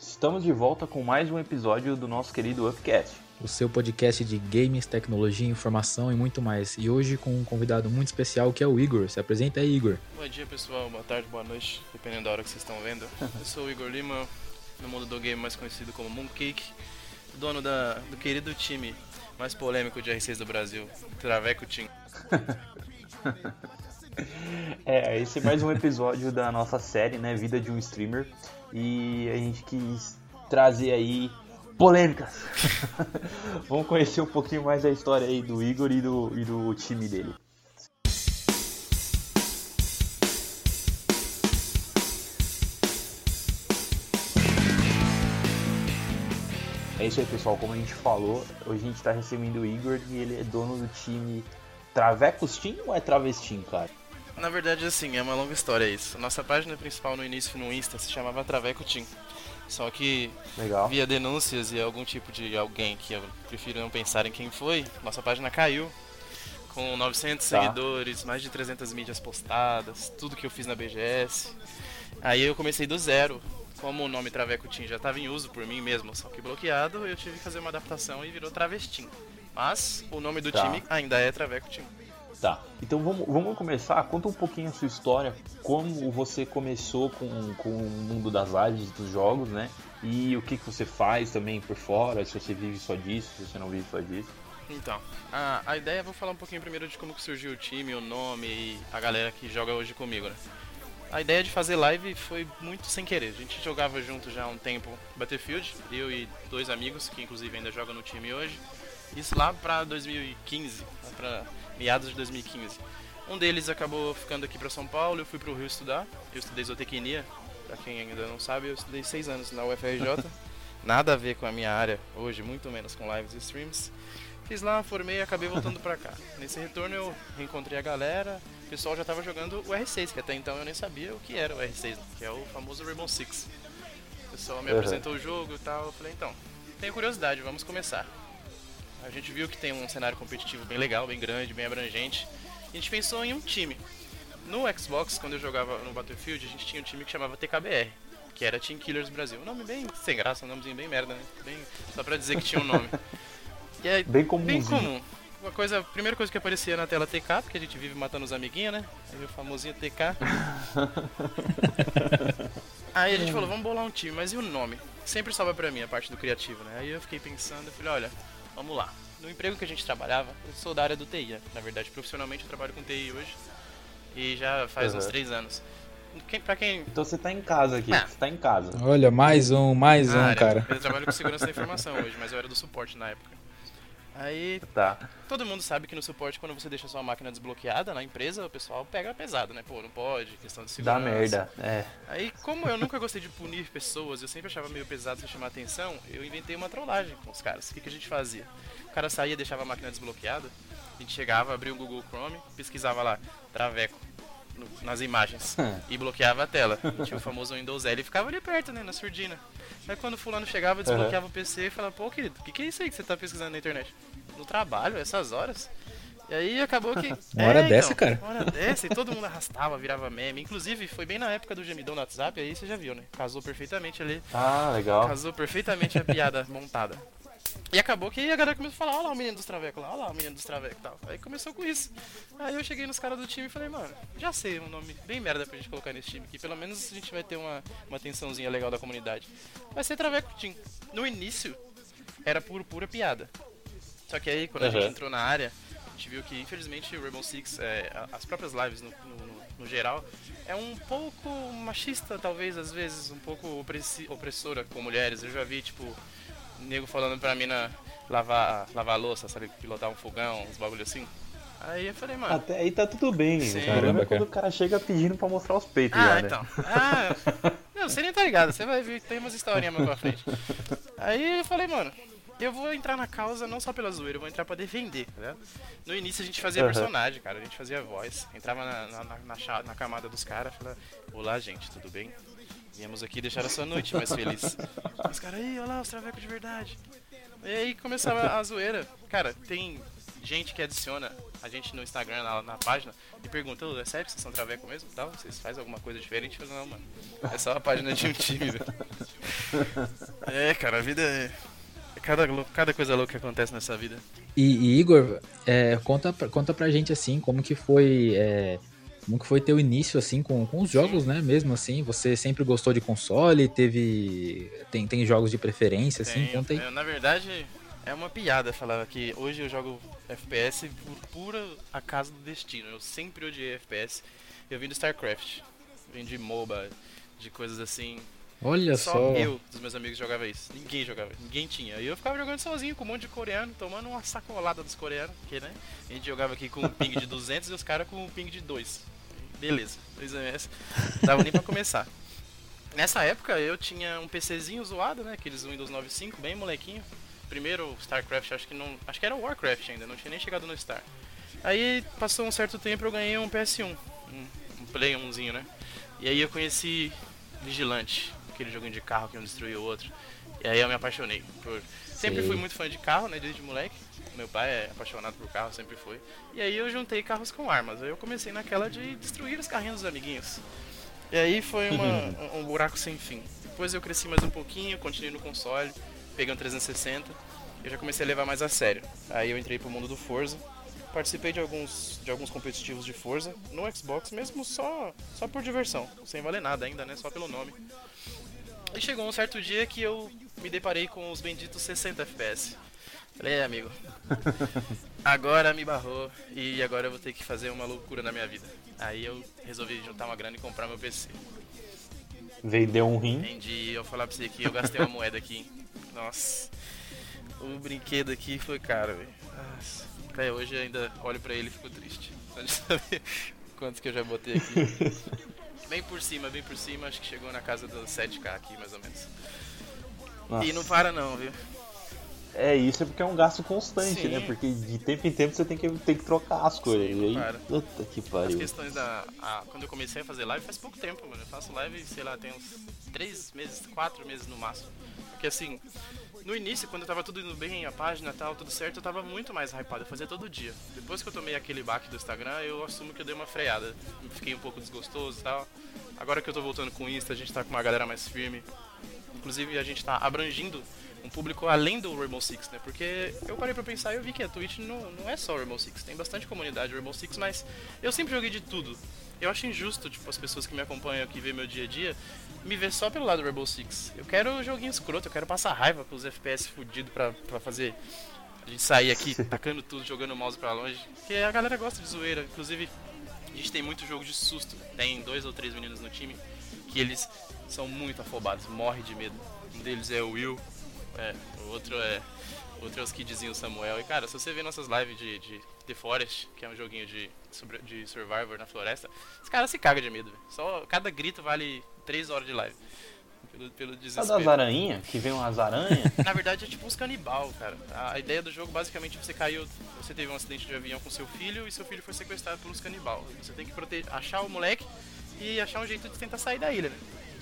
Estamos de volta com mais um episódio do nosso querido UFCast, o seu podcast de games, tecnologia, informação e muito mais. E hoje com um convidado muito especial que é o Igor. Se apresenta aí, Igor. Bom dia, pessoal. Boa tarde, boa noite, dependendo da hora que vocês estão vendo. Eu sou o Igor Lima, no mundo do game mais conhecido como Mooncake, dono do querido time mais polêmico de R6 do Brasil, Traveco Team. Esse é mais um episódio da nossa série, né, Vida de um Streamer, e a gente quis trazer aí polêmicas. Vamos conhecer um pouquinho mais a história aí do Igor e do time dele. É isso aí, pessoal, como a gente falou, hoje a gente tá recebendo o Igor e ele é dono do time Traveco Team ou é Travestim, cara? Na verdade, assim, é uma longa história isso. Nossa página principal no início no Insta se chamava Traveco Team, só que legal, via denúncias e algum tipo de alguém que eu prefiro não pensar em quem foi, nossa página caiu, com 900 seguidores, mais de 300 mídias postadas, tudo que eu fiz na BGS. Aí eu comecei do zero. Como o nome Traveco Team já estava em uso por mim mesmo, só que bloqueado, eu tive que fazer uma adaptação e virou Travestim. Mas o nome do time ainda é Traveco Team. Tá, então vamos começar. Conta um pouquinho a sua história, como você começou com o mundo das lives, dos jogos, né? E o que você faz também por fora, se você vive só disso, se você não vive só disso. Então, a ideia, vou falar um pouquinho primeiro de como que surgiu o time, o nome e a galera que joga hoje comigo, né? A ideia de fazer live foi muito sem querer. A gente jogava junto já há um tempo Battlefield, eu e dois amigos, que inclusive ainda jogam no time hoje. Isso lá pra 2015, pra meados de 2015. Um deles acabou ficando aqui pra São Paulo, eu fui pro Rio estudar. Eu estudei zootecnia, pra quem ainda não sabe, eu estudei 6 anos na UFRJ. Nada a ver com a minha área hoje, muito menos com lives e streams. Fiz lá, formei e acabei voltando pra cá. Nesse retorno eu reencontrei a galera, o pessoal já tava jogando o R6, que até então eu nem sabia o que era o R6, que é o famoso Rainbow Six. O pessoal me apresentou o jogo e tal, eu falei, então, tenho curiosidade, vamos começar. A gente viu que tem um cenário competitivo bem legal, bem grande, bem abrangente. A gente pensou em um time. No Xbox, quando eu jogava no Battlefield, a gente tinha um time que chamava TKBR, que era Team Killers Brasil. Um nome bem sem graça, um nomezinho bem merda, né? Bem, só pra dizer que tinha um nome. E é bem comum. Bem comum. A primeira coisa que aparecia na tela TK, porque a gente vive matando os amiguinhos, né? Aí o famosinho TK. Aí a gente falou, vamos bolar um time, mas e o nome? Sempre sobra pra mim a parte do criativo, né? Aí eu fiquei pensando, eu falei, olha, vamos lá. No emprego que a gente trabalhava, eu sou da área do TI, né? Na verdade, profissionalmente eu trabalho com TI hoje. E já faz uns 3 anos. Então você tá em casa aqui, você tá em casa. Olha, mais um, cara. Eu trabalho com segurança da informação hoje, mas eu era do suporte na época. Aí, todo mundo sabe que no suporte, quando você deixa sua máquina desbloqueada na empresa, o pessoal pega pesado, né? Pô, não pode, questão de segurança. Dá merda, é. Aí, como eu nunca gostei de punir pessoas, eu sempre achava meio pesado pra chamar atenção, eu inventei uma trollagem com os caras. O que a gente fazia? O cara saía, deixava a máquina desbloqueada, a gente chegava, abria o Google Chrome, pesquisava lá, Traveco, nas imagens, e bloqueava a tela. E tinha o famoso Windows L e ficava ali perto, né, na surdina. Aí quando o fulano chegava, desbloqueava o PC e falava, pô, querido, o que é isso aí que você tá pesquisando na internet? No trabalho, essas horas. E aí acabou que... Uma hora dessa, cara. E todo mundo arrastava, virava meme. Inclusive, foi bem na época do gemidão no WhatsApp, aí você já viu, né? Casou perfeitamente ali. Ah, legal. Casou perfeitamente a piada montada. E acabou que a galera começou a falar, olha lá o menino dos Traveco lá, olha lá o menino dos Traveco e tal. Aí começou com isso. Aí eu cheguei nos caras do time e falei, mano, já sei um nome bem merda pra gente colocar nesse time aqui. Pelo menos a gente vai ter uma atençãozinha legal da comunidade. Vai ser Traveco Team. No início, era pura piada. Só que aí, quando a gente entrou na área, a gente viu que, infelizmente, o Rainbow Six, as próprias lives no geral, é um pouco machista, talvez, às vezes, um pouco opressora com mulheres. Eu já vi, tipo... nego falando pra mina lavar a louça, sabe, pilotar um fogão, uns bagulho assim. Aí eu falei, mano... até aí tá tudo bem, o problema é quando o cara chega pedindo pra mostrar os peitos já, né? Então. Não, você nem tá ligado, você vai ver, tem umas historinhas mais pra frente. Aí eu falei, mano, eu vou entrar na causa não só pela zoeira, eu vou entrar pra defender, né? No início a gente fazia personagem, cara, a gente fazia voz, entrava na camada dos caras, falava, olá gente, tudo bem? Viemos aqui deixar a sua noite mais feliz. Os caras, aí, olha lá, os Traveco de verdade. E aí começava a zoeira. Cara, tem gente que adiciona a gente no Instagram, na página, e pergunta, é sério que vocês são Traveco mesmo? Tal? Vocês fazem alguma coisa diferente? Eu falo, não, mano, é só a página de um time, velho. É, cara, a vida é... Cada coisa louca que acontece nessa vida. E Igor, conta pra gente, assim, como que foi teu início, assim, com os jogos, né, mesmo assim? Você sempre gostou de console, tem jogos de preferência, assim? Conta aí. Na verdade, é uma piada falar que hoje eu jogo FPS por puro acaso do destino. Eu sempre odiei FPS. Eu vim do StarCraft, vim de MOBA, de coisas assim... Olha só. Eu, dos meus amigos, jogava isso. Ninguém jogava, ninguém tinha. E eu ficava jogando sozinho com um monte de coreano, tomando uma sacolada dos coreanos, porque, né? A gente jogava aqui com um ping de 200 e os caras com um ping de 2. Beleza, 2 MS. Dava nem pra começar. Nessa época eu tinha um PCzinho zoado, né? Aqueles Windows 95, bem molequinho. Primeiro StarCraft, acho que era o Warcraft ainda, não tinha nem chegado no Star. Aí passou um certo tempo, eu ganhei um PS1, um Play 1zinho, né? E aí eu conheci Vigilante, aquele joguinho de carro que um destruiu o outro. E aí eu me apaixonei por... Sempre fui muito fã de carro, né, desde moleque. Meu pai é apaixonado por carro, sempre foi. E aí eu juntei carros com armas. Aí eu comecei naquela de destruir os carrinhos dos amiguinhos. E aí foi um buraco sem fim. Depois eu cresci mais um pouquinho, continuei no console, peguei um 360. Eu já comecei a levar mais a sério. Aí eu entrei pro mundo do Forza. Participei de alguns competitivos de Forza no Xbox, mesmo só por diversão. Sem valer nada ainda, né, só pelo nome. E chegou um certo dia que eu me deparei com os benditos 60 FPS. Falei, amigo, agora me barrou e agora eu vou ter que fazer uma loucura na minha vida. Aí eu resolvi juntar uma grana e comprar meu PC. Vendeu um rim? Vendi, eu vou falar pra você que eu gastei uma moeda aqui, hein? Nossa, o brinquedo aqui foi caro, velho. Até hoje eu ainda olho pra ele e fico triste. Só de saber quantos que eu já botei aqui. Bem por cima, acho que chegou na casa dos 7k aqui, mais ou menos. Nossa. E não para não, viu? É, isso é porque é um gasto constante, sim, né? Porque de tempo em tempo você tem que trocar as coisas. Sim, não para. Puta que pariu. As questões quando eu comecei a fazer live faz pouco tempo, mano. Eu faço live, sei lá, tem uns 3 meses, 4 meses no máximo. Porque assim, no início, quando eu tava tudo indo bem, a página e tal, tudo certo, eu tava muito mais hypado, eu fazia todo dia. Depois que eu tomei aquele baque do Instagram, eu assumo que eu dei uma freada. Fiquei um pouco desgostoso e tal. Agora que eu tô voltando com o Insta, a gente tá com uma galera mais firme. Inclusive, a gente tá abrangindo um público além do Rainbow Six, né? Porque eu parei pra pensar e eu vi que a Twitch não é só Rainbow Six. Tem bastante comunidade Rainbow Six, mas eu sempre joguei de tudo. Eu acho injusto, tipo, as pessoas que me acompanham, que vê meu dia a dia, me ver só pelo lado do Rainbow Six. Eu quero joguinho escroto, eu quero passar raiva com os FPS fudidos pra fazer a gente sair aqui tacando tudo, jogando o mouse pra longe. Porque a galera gosta de zoeira. Inclusive, a gente tem muito jogo de susto. Tem 2 ou 3 meninos no time que eles são muito afobados, morrem de medo. Um deles é o Will, o outro é os kidzinhos Samuel. E cara, se você vê nossas lives de The Forest, que é um joguinho de Survivor na floresta, os caras se cagam de medo, véio. Só cada grito vale 3 horas de live. Pelo desespero. Só das aranhinhas, que vem umas aranhas. Na verdade é tipo uns canibal, cara. A ideia do jogo basicamente você teve um acidente de avião com seu filho e seu filho foi sequestrado por uns canibal. Você tem que achar o moleque e achar um jeito de tentar sair da ilha, né?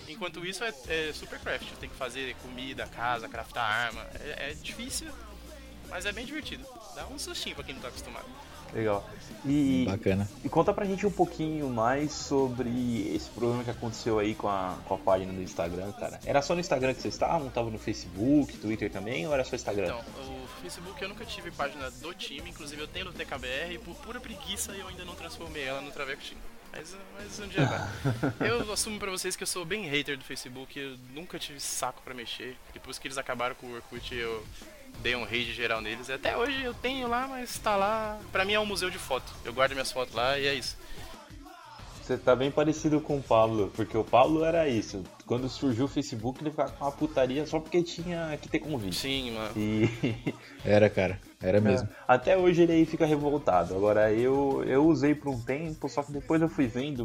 Enquanto isso é super craft, tem que fazer comida, casa, craftar arma, é difícil, mas é bem divertido, dá um sustinho pra quem não tá acostumado. Legal, e bacana. E conta pra gente um pouquinho mais sobre esse problema que aconteceu aí com a página do Instagram, cara. Era só no Instagram que vocês estavam? Tava no Facebook, Twitter também, ou era só Instagram? Então, o Facebook eu nunca tive página do time, inclusive eu tenho no TKBR e por pura preguiça eu ainda não transformei ela no Traveco Team. Mas um dia vai. Eu assumo pra vocês que eu sou bem hater do Facebook, eu nunca tive saco pra mexer. Depois que eles acabaram com o Orkut, eu dei um rage geral neles. Até hoje eu tenho lá, mas tá lá. Pra mim é um museu de foto. Eu guardo minhas fotos lá e é isso. Você tá bem parecido com o Pablo, porque o Pablo era isso. Quando surgiu o Facebook, ele ficava com uma putaria só porque tinha que ter convite. Sim, mano. E... Era, cara. Era mesmo. Até hoje ele aí fica revoltado. Agora, eu usei por um tempo, só que depois eu fui vendo,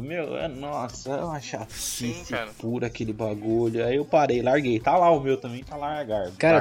nossa, é uma chatice pura aquele bagulho. Aí eu parei, larguei. Tá lá o meu também, tá largado. Cara,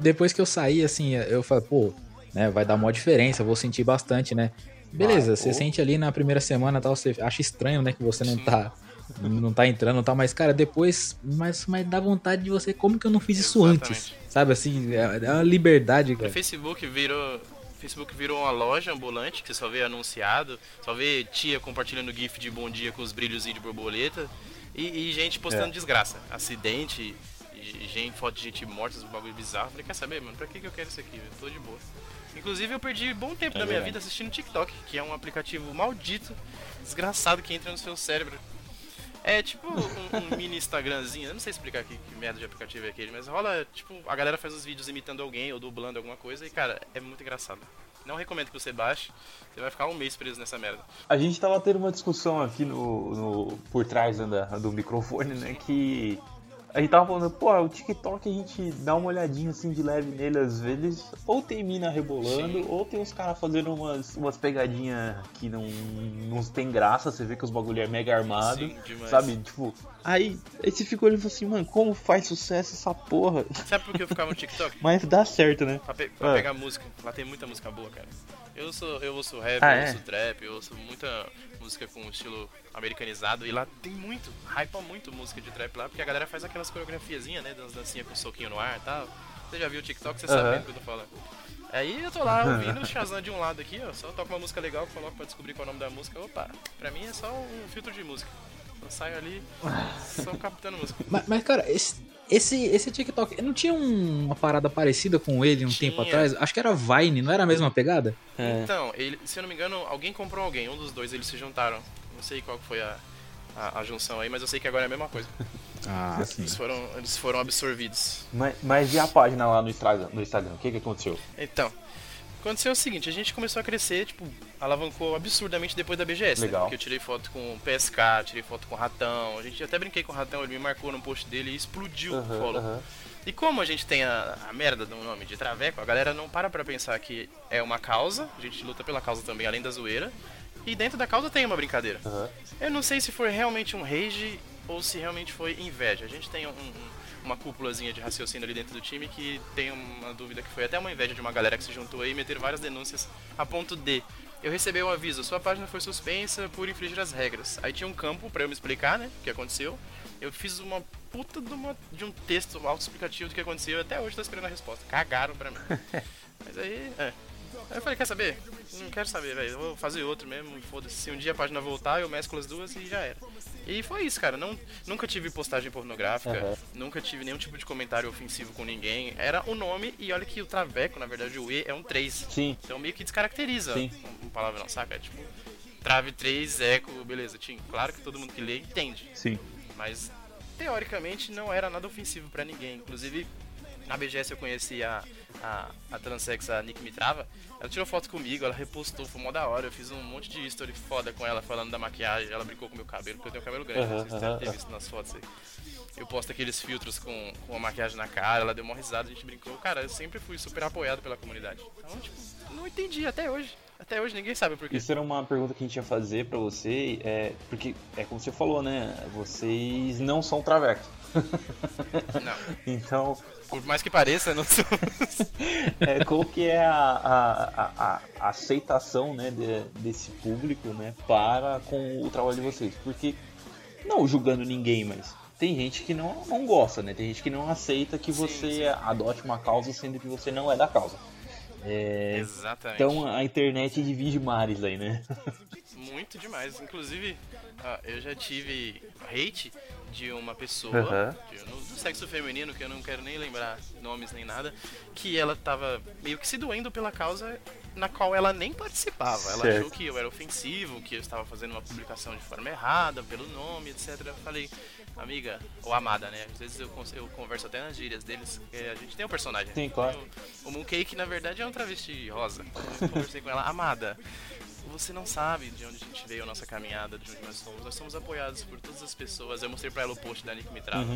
depois que eu saí, assim, eu falei, pô, né, vai dar uma diferença, eu vou sentir bastante, né? Beleza, você sente ali na primeira semana, tal, você acha estranho, né, que você não tá entrando, tal, mas, cara, depois, mas dá vontade de você, como que eu não fiz isso antes? Sabe, assim, é uma liberdade, cara. O Facebook virou Facebook virou uma loja ambulante, que você só vê anunciado, só vê tia compartilhando gif de bom dia com os brilhos de borboleta, e gente postando desgraça, acidente, foto de gente morta, um bagulho bizarro. Falei, quer saber, mano, pra que eu quero isso aqui? Eu tô de boa. Inclusive eu perdi bom tempo da minha vida assistindo TikTok, que é um aplicativo maldito, desgraçado, que entra no seu cérebro. É tipo um mini Instagramzinho, eu não sei explicar que merda de aplicativo é aquele, mas rola, tipo, a galera faz uns vídeos imitando alguém ou dublando alguma coisa e, cara, é muito engraçado. Não recomendo que você baixe, você vai ficar um mês preso nessa merda. A gente tava tendo uma discussão aqui no por trás do microfone, né, que a gente tava falando, pô, o TikTok a gente dá uma olhadinha assim de leve nele às vezes, ou tem mina rebolando, sim, ou tem uns caras fazendo umas pegadinhas que não tem graça, você vê que os bagulho é mega armado, sim, sabe? Tipo, aí você ficou olhando e falou assim, mano, como faz sucesso essa porra? Sabe por que eu ficava no TikTok? Mas dá certo, né? Pra pegar música, lá tem muita música boa, cara. Eu ouço rap, eu ouço trap, eu ouço muita música com estilo americanizado, e lá tem muito, hypa muito música de trap lá, porque a galera faz aquelas coreografiazinhas, né, das dancinhas com soquinho no ar e tal. Você já viu o TikTok, você sabe quando fala. Aí eu tô lá ouvindo o Shazam de um lado aqui, ó, só toco uma música legal, coloco pra descobrir qual é o nome da música, opa, pra mim é só um filtro de música. Eu saio ali, só captando música. Mas cara, esse TikTok, não tinha uma parada parecida com ele tempo atrás? Acho que era Vine, não era a mesma pegada? Então, se eu não me engano, alguém comprou alguém, um dos dois, eles se juntaram. Não sei qual foi a junção aí, mas eu sei que agora é a mesma coisa. Ah, sim. Eles foram absorvidos. Mas e a página lá no Instagram? O que aconteceu? Então, aconteceu o seguinte, a gente começou a crescer, tipo, alavancou absurdamente depois da BGS. Legal. Né? Porque eu tirei foto com o PSK, tirei foto com o Ratão, a gente até brinquei com o Ratão, ele me marcou no post dele e explodiu o follow. E como a gente tem a merda do nome de Traveco, a galera não pra pensar que é uma causa, a gente luta pela causa também, além da zoeira. E dentro da causa tem uma brincadeira. Eu não sei se foi realmente um rage ou se realmente foi inveja. A gente tem uma cúpulazinha de raciocínio ali dentro do time que tem uma dúvida que foi até uma inveja de uma galera que se juntou aí e meteram várias denúncias a ponto de... Eu recebi um aviso, sua página foi suspensa por infringir as regras. Aí tinha um campo pra eu me explicar, né, o que aconteceu. Eu fiz uma puta de um texto autoexplicativo do que aconteceu e até hoje tô esperando a resposta. Cagaram pra mim. Mas aí... Aí eu falei, quer saber? Não quero saber, velho. Eu vou fazer outro mesmo, foda-se. Se um dia a página voltar, eu mesclo as duas e já era. E foi isso, cara. Nunca tive postagem pornográfica, nunca tive nenhum tipo de comentário ofensivo com ninguém. Era o nome, e olha que o Traveco, na verdade, o E é um 3. Sim. Então meio que descaracteriza um palavrão, saca? É tipo, trave 3, eco, beleza, Tim. Claro que todo mundo que lê entende. Sim. Mas, teoricamente, não era nada ofensivo pra ninguém. Inclusive... Na BGS eu conheci a transex, a Nick Mitrava. Ela tirou foto comigo, ela repostou, foi mó da hora. Eu fiz um monte de story foda com ela, falando da maquiagem. Ela brincou com meu cabelo, porque eu tenho cabelo grande, vocês devem ter visto nas fotos aí. Eu posto aqueles filtros com a maquiagem na cara, ela deu mó risada, a gente brincou. Cara, eu sempre fui super apoiado pela comunidade. Então, tipo, não entendi até hoje. Até hoje ninguém sabe por quê. Isso era uma pergunta que a gente ia fazer pra você, porque é como você falou, né? Vocês não são Traveco. Não. Então... Por mais que pareça, não somos. Qual que é a aceitação, né, desse público, né, para com o trabalho de vocês? Porque, não julgando ninguém, mas tem gente que não gosta, né? Tem gente que não aceita que você adote uma causa sendo que você não é da causa. Exatamente. Então a internet divide mares aí, né? Muito demais. Inclusive, eu já tive hate de uma pessoa do sexo feminino, que eu não quero nem lembrar nomes nem nada, que ela tava meio que se doendo pela causa na qual ela nem participava. Certo. Ela achou que eu era ofensivo, que eu estava fazendo uma publicação de forma errada, pelo nome, etc. Eu falei, amiga, ou amada, né? Às vezes eu converso até nas gírias deles, porque a gente tem um personagem. Sim, claro. O Mooncake, na verdade, é um travesti rosa. Eu conversei com ela, amada, você não sabe de onde a gente veio, a nossa caminhada, de onde nós somos apoiados por todas as pessoas. Eu mostrei pra ela o post da Nick Mitrava,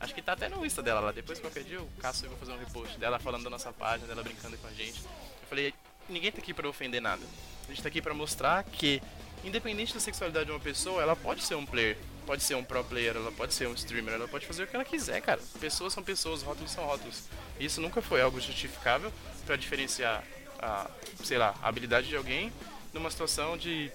acho que tá até no Insta dela lá, depois qualquer dia eu caço e vou fazer um repost dela falando da nossa página, dela brincando com a gente. Eu falei, ninguém tá aqui pra ofender nada, a gente tá aqui pra mostrar que, independente da sexualidade de uma pessoa, ela pode ser um player, pode ser um pro player, ela pode ser um streamer, ela pode fazer o que ela quiser, cara. Pessoas são pessoas, rótulos são rótulos. Isso nunca foi algo justificável pra diferenciar a habilidade de alguém numa situação de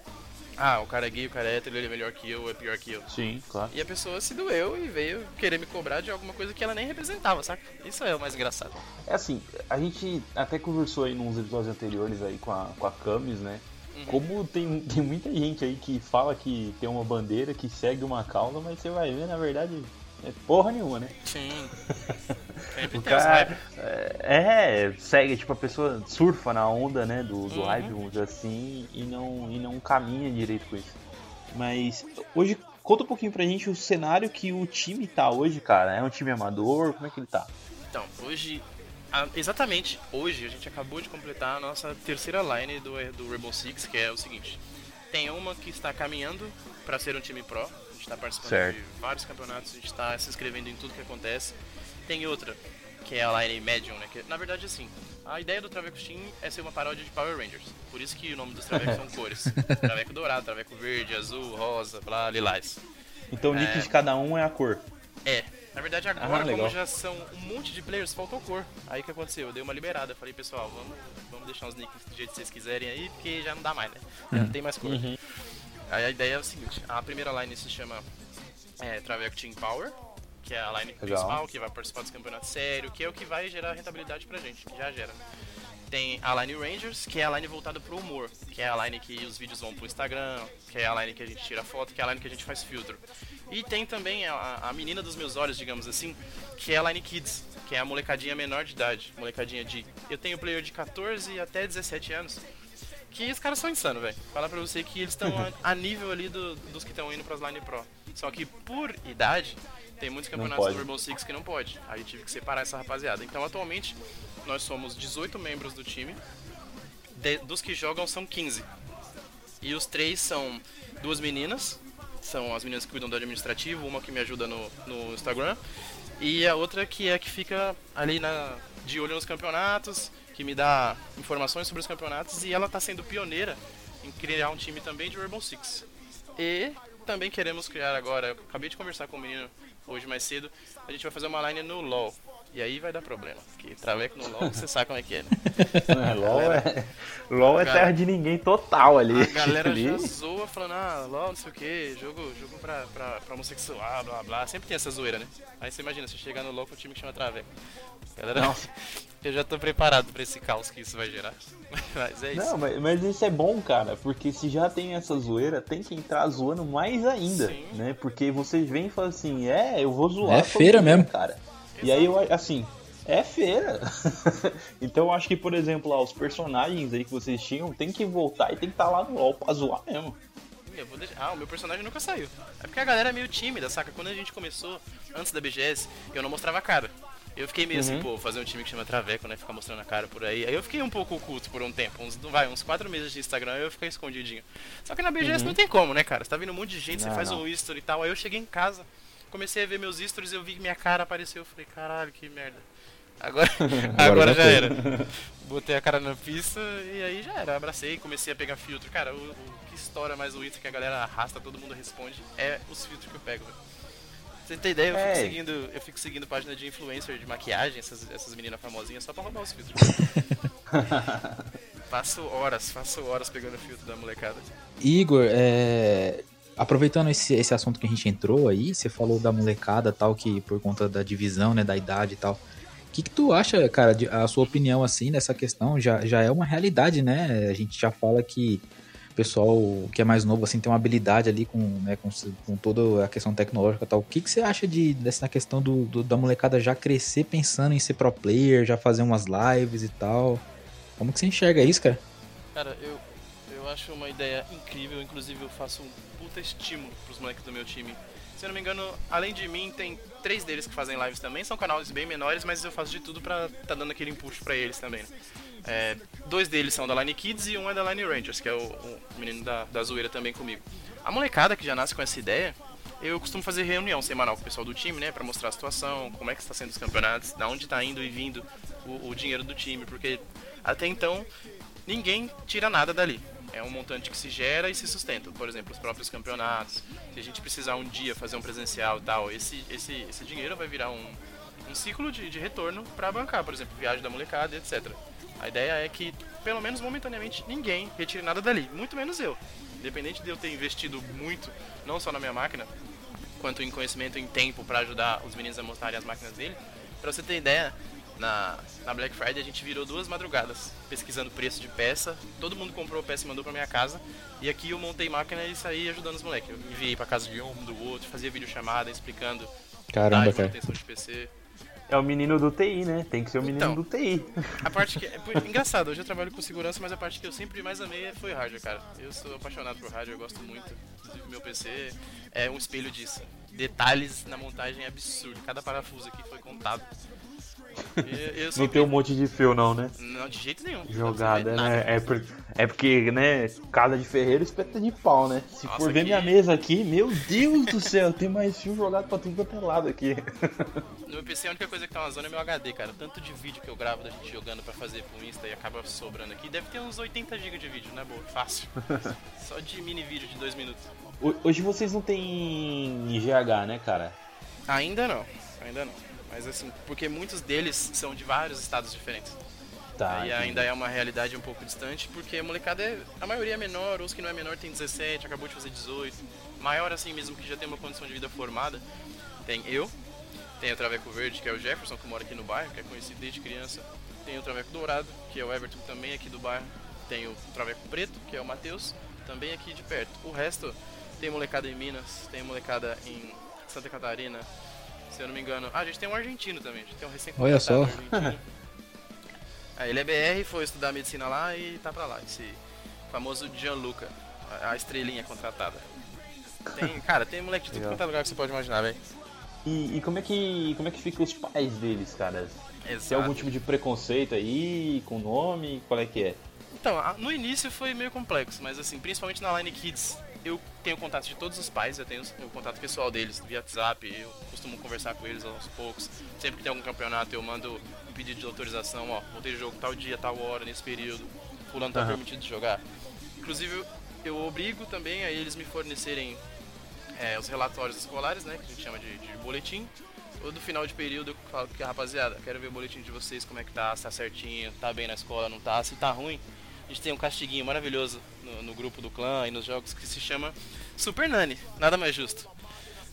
ah, o cara é gay, o cara é hétero, ele é melhor que eu, é pior que eu. Sim, claro. E a pessoa se doeu e veio querer me cobrar de alguma coisa que ela nem representava, saca? Isso é o mais engraçado. É assim, a gente até conversou aí nos episódios anteriores aí com a Camis, né? Uhum. Como tem muita gente aí que fala que tem uma bandeira, que segue uma causa, mas você vai ver, na verdade, é porra nenhuma, né? Sim. O cara segue, tipo, a pessoa surfa na onda, né, do hype, vamos dizer assim, e não caminha direito com isso. Mas hoje, conta um pouquinho pra gente o cenário que o time tá hoje, cara. É um time amador, como é que ele tá? Então, hoje, exatamente hoje, a gente acabou de completar a nossa terceira line do Rainbow Six, que é o seguinte. Tem uma que está caminhando pra ser um time pro, a gente tá participando de vários campeonatos, a gente tá se inscrevendo em tudo que acontece. Tem outra, que é a line Medium, né? Que, na verdade, assim, a ideia do Traveco Team é ser uma paródia de Power Rangers. Por isso que o nome dos Travecos são cores. Traveco dourado, Traveco verde, azul, rosa, blá, lilás. Então o nick de cada um é a cor. É. Na verdade, agora, como já são um monte de players, faltou cor. Aí o que aconteceu? Eu dei uma liberada. Falei, pessoal, vamos deixar os nicks do jeito que vocês quiserem aí, porque já não dá mais, né? Já não tem mais cor. Uhum. Aí a ideia é o seguinte. A primeira line se chama Traveco Team Power, que é a line principal, que vai participar dos campeonatos sérios, que é o que vai gerar rentabilidade pra gente, que já gera. Tem a line Rangers, que é a line voltada pro humor, que é a line que os vídeos vão pro Instagram, que é a line que a gente tira foto, que é a line que a gente faz filtro. E tem também a menina dos meus olhos, digamos assim, que é a line Kids, que é a molecadinha menor de idade, molecadinha de... Eu tenho player de 14 até 17 anos, que os caras são insanos, velho. Falar pra você que eles estão a nível ali dos que estão indo pras line pro. Só que por idade... Tem muitos campeonatos do Rainbow Six que não pode. Aí tive que separar essa rapaziada. Então, atualmente, nós somos 18 membros do time. Dos que jogam, são 15. E os 3 são duas meninas. São as meninas que cuidam do administrativo. Uma que me ajuda no Instagram. E a outra que é a que fica ali de olho nos campeonatos. Que me dá informações sobre os campeonatos. E ela tá sendo pioneira em criar um time também de Rainbow Six. E também queremos criar agora... Eu acabei de conversar com o menino... Hoje mais cedo, a gente vai fazer uma line no LoL. E aí vai dar problema, porque Traveco no LoL, você sabe como é que é, né? LoL é terra de ninguém total ali. A galera já zoa falando, LoL não sei o que, jogo pra homossexual, blá blá. Sempre tem essa zoeira, né? Aí você imagina, você chegar no LoL com um time que chama Traveco. Galera, não. Eu já tô preparado pra esse caos que isso vai gerar. Mas é isso. Não, mas isso é bom, cara, porque se já tem essa zoeira, tem que entrar zoando mais ainda, Sim. né? Porque você vem e fala assim, eu vou zoar. É feira mesmo. Cara. E aí, eu, assim, é feira. Então eu acho que, por exemplo, os personagens aí que vocês tinham tem que voltar e tem que estar lá no LoL pra zoar mesmo. Eu vou deixar... o meu personagem nunca saiu. É porque a galera é meio tímida, saca? Quando a gente começou, antes da BGS, eu não mostrava a cara. Eu fiquei meio assim, vou fazer um time que chama Traveco, né? Ficar mostrando a cara por aí. Aí eu fiquei um pouco oculto por um tempo. Uns 4 meses de Instagram, eu fiquei escondidinho. Só que na BGS não tem como, né, cara? Você tá vendo um monte de gente, você faz um history e tal. Aí eu cheguei em casa, comecei a ver meus stories, eu vi que minha cara apareceu, eu falei, caralho, que merda. Agora já era. Botei a cara na pista e aí já era. Abracei, comecei a pegar filtro. Cara, o que estoura mais o Insta que a galera arrasta, todo mundo responde, é os filtros que eu pego, velho. Você tem ideia, eu fico seguindo página de influencer de maquiagem, essas meninas famosinhas, só pra roubar os filtros. Passo horas pegando o filtro da molecada. Igor, aproveitando esse assunto que a gente entrou aí, você falou da molecada tal, que por conta da divisão, né, da idade e tal. O que tu acha, cara, a sua opinião assim nessa questão? Já é uma realidade, né? A gente já fala que pessoal que é mais novo, assim, tem uma habilidade ali com toda a questão tecnológica e tal. O que você acha dessa questão da molecada já crescer pensando em ser pro player, já fazer umas lives e tal? Como que você enxerga isso, cara? Cara, eu acho uma ideia incrível. Inclusive, eu faço um puta estímulo pros moleques do meu time. Se eu não me engano, além de mim, tem 3 deles que fazem lives também. São canais bem menores, mas eu faço de tudo pra tá dando aquele impulso pra eles também, né? 2 deles são da Line Kids e um é da Line Rangers, que é o menino da zoeira também comigo. A molecada que já nasce com essa ideia, eu costumo fazer reunião semanal com o pessoal do time, né? Pra mostrar a situação, como é que está sendo os campeonatos, da onde tá indo e vindo o dinheiro do time, porque até então ninguém tira nada dali. É um montante que se gera e se sustenta. Por exemplo, os próprios campeonatos, se a gente precisar um dia fazer um presencial e tal, esse dinheiro vai virar um um ciclo de retorno para bancar, por exemplo, viagem da molecada, etc. A ideia é que, pelo menos momentaneamente, ninguém retire nada dali, muito menos eu. Independente de eu ter investido muito, não só na minha máquina, quanto em conhecimento e em tempo para ajudar os meninos a montarem as máquinas dele. Para você ter ideia, na Black Friday a gente virou 2 madrugadas pesquisando preço de peça. Todo mundo comprou peça e mandou pra minha casa. E aqui eu montei máquina e saí ajudando os moleques. Eu enviei pra casa de um, do outro, fazia videochamada explicando. Caramba, cara. De PC. É o menino do TI, né? Tem que ser o menino do TI. A parte que é engraçado, hoje eu trabalho com segurança, mas a parte que eu sempre mais amei foi hardware, cara. Eu sou apaixonado por hardware, eu gosto muito. O meu PC é um espelho disso. Detalhes na montagem é absurdo. Cada parafuso aqui foi contado. Eu sempre... Não tem um monte de fio, não, né? Não, de jeito nenhum. Jogada, né? É porque, né? Casa de ferreiro, espeta de pau, né? Se Nossa, for ver que... minha mesa aqui, meu Deus do céu, tem mais fio jogado pra tudo quanto é lado aqui. No meu PC, a única coisa que tá na zona é meu HD, cara. Tanto de vídeo que eu gravo da gente jogando pra fazer pro Insta e acaba sobrando aqui. Deve ter uns 80 GB de vídeo, né, boa? Fácil. Só de mini vídeo de 2 minutos. Hoje vocês não tem GH, né, cara? Ainda não. Mas assim, porque muitos deles são de vários estados diferentes. Tá, e ainda é uma realidade um pouco distante, porque a molecada, a maioria é menor, os que não é menor tem 17, acabou de fazer 18. Maior assim mesmo, que já tem uma condição de vida formada. Tem eu, tem o Traveco Verde, que é o Jefferson, que mora aqui no bairro, que é conhecido desde criança. Tem o Traveco Dourado, que é o Everton, também aqui do bairro. Tem o Traveco Preto, que é o Matheus, também aqui de perto. O resto, tem molecada em Minas, tem molecada em Santa Catarina... Se eu não me engano. Ah, a gente tem um argentino também. A gente tem um recém-contratado. Olha só. Argentino. Ah, ele é BR, foi estudar medicina lá e tá pra lá. Esse famoso Gianluca, a estrelinha contratada. Tem, cara, tem moleque de tudo quanto é lugar que você pode imaginar, velho. E como é que ficam os pais deles, cara? Exato. Tem algum tipo de preconceito aí com o nome? Qual é que é? Então, no início foi meio complexo, mas assim, principalmente na Line Kids... Eu tenho contato de todos os pais, eu tenho o contato pessoal deles via WhatsApp, eu costumo conversar com eles aos poucos. Sempre que tem algum campeonato eu mando um pedido de autorização, ó, vou ter jogo tal dia, tal hora, nesse período, fulano tá permitido de jogar. Inclusive eu obrigo também a eles me fornecerem os relatórios escolares, né, que a gente chama de boletim. Ou do final de período eu falo que, rapaziada, quero ver o boletim de vocês, como é que tá, se tá certinho, tá bem na escola, não tá, se tá ruim. A gente tem um castiguinho maravilhoso no grupo do clã e nos jogos que se chama Super Nani, nada mais justo.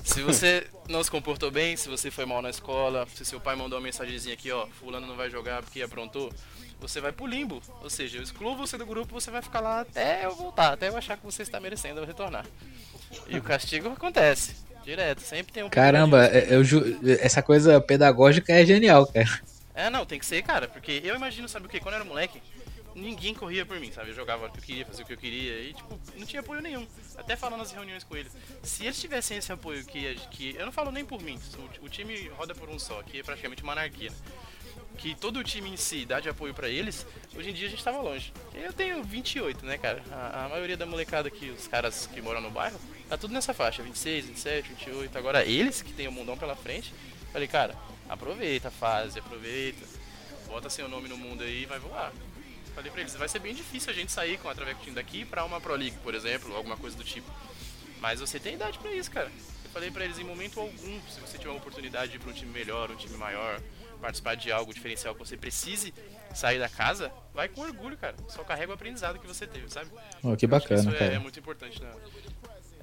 Se você não se comportou bem, se você foi mal na escola, se seu pai mandou uma mensagenzinha aqui, ó, fulano não vai jogar porque aprontou, você vai pro limbo. Ou seja, eu excluo você do grupo, você vai ficar lá até eu voltar, até eu achar que você está merecendo retornar. E o castigo acontece, direto, sempre tem um... Caramba, essa coisa pedagógica é genial, cara. É, não, tem que ser, cara, porque eu imagino, sabe o que, quando eu era moleque... Ninguém corria por mim, sabe? Eu jogava o que eu queria, fazia o que eu queria e, tipo, não tinha apoio nenhum. Até falando nas reuniões com eles. Se eles tivessem esse apoio que eu não falo nem por mim, o time roda por um só, que é praticamente uma anarquia, né? Que todo o time em si dá de apoio pra eles, hoje em dia a gente tava longe. Eu tenho 28, né, cara? A maioria da molecada aqui, os caras que moram no bairro, tá tudo nessa faixa, 26, 27, 28. Agora eles, que tem o mundão pela frente, falei, cara, aproveita a fase, aproveita, bota seu nome no mundo aí e vai voar. Falei pra eles, vai ser bem difícil a gente sair com a Traveco Team daqui pra uma Pro League, por exemplo, alguma coisa do tipo. Mas você tem idade pra isso, cara. Eu falei pra eles, em momento algum, se você tiver uma oportunidade de ir pra um time melhor, um time maior, participar de algo diferencial que você precise sair da casa, vai com orgulho, cara. Só carrega o aprendizado que você teve, sabe? Oh, que bacana, isso cara. Isso é muito importante, né?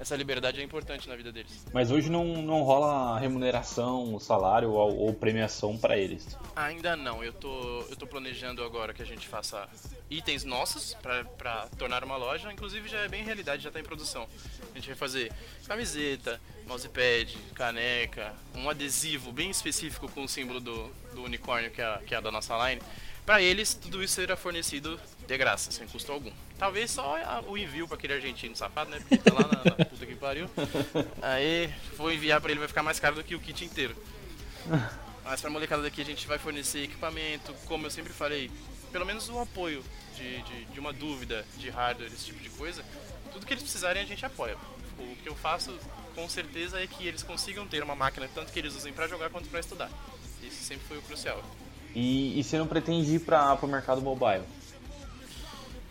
Essa liberdade é importante na vida deles. Mas hoje não rola remuneração, salário ou premiação pra eles? Ainda não. Eu tô planejando agora que a gente faça itens nossos pra tornar uma loja. Inclusive já é bem realidade, já tá em produção. A gente vai fazer camiseta, mousepad, caneca, um adesivo bem específico com o símbolo do unicórnio que é a da nossa line. Pra eles, tudo isso será fornecido de graça, sem custo algum. Talvez só o envio pra aquele argentino safado, né? Porque tá lá na puta que pariu. Aí, vou enviar pra ele, vai ficar mais caro do que o kit inteiro. Mas pra molecada daqui, a gente vai fornecer equipamento, como eu sempre falei, pelo menos o apoio de uma dúvida de hardware, esse tipo de coisa. Tudo que eles precisarem, a gente apoia. O que eu faço, com certeza, é que eles consigam ter uma máquina, tanto que eles usem pra jogar quanto pra estudar. Isso sempre foi o crucial. E você não pretende ir pro mercado mobile?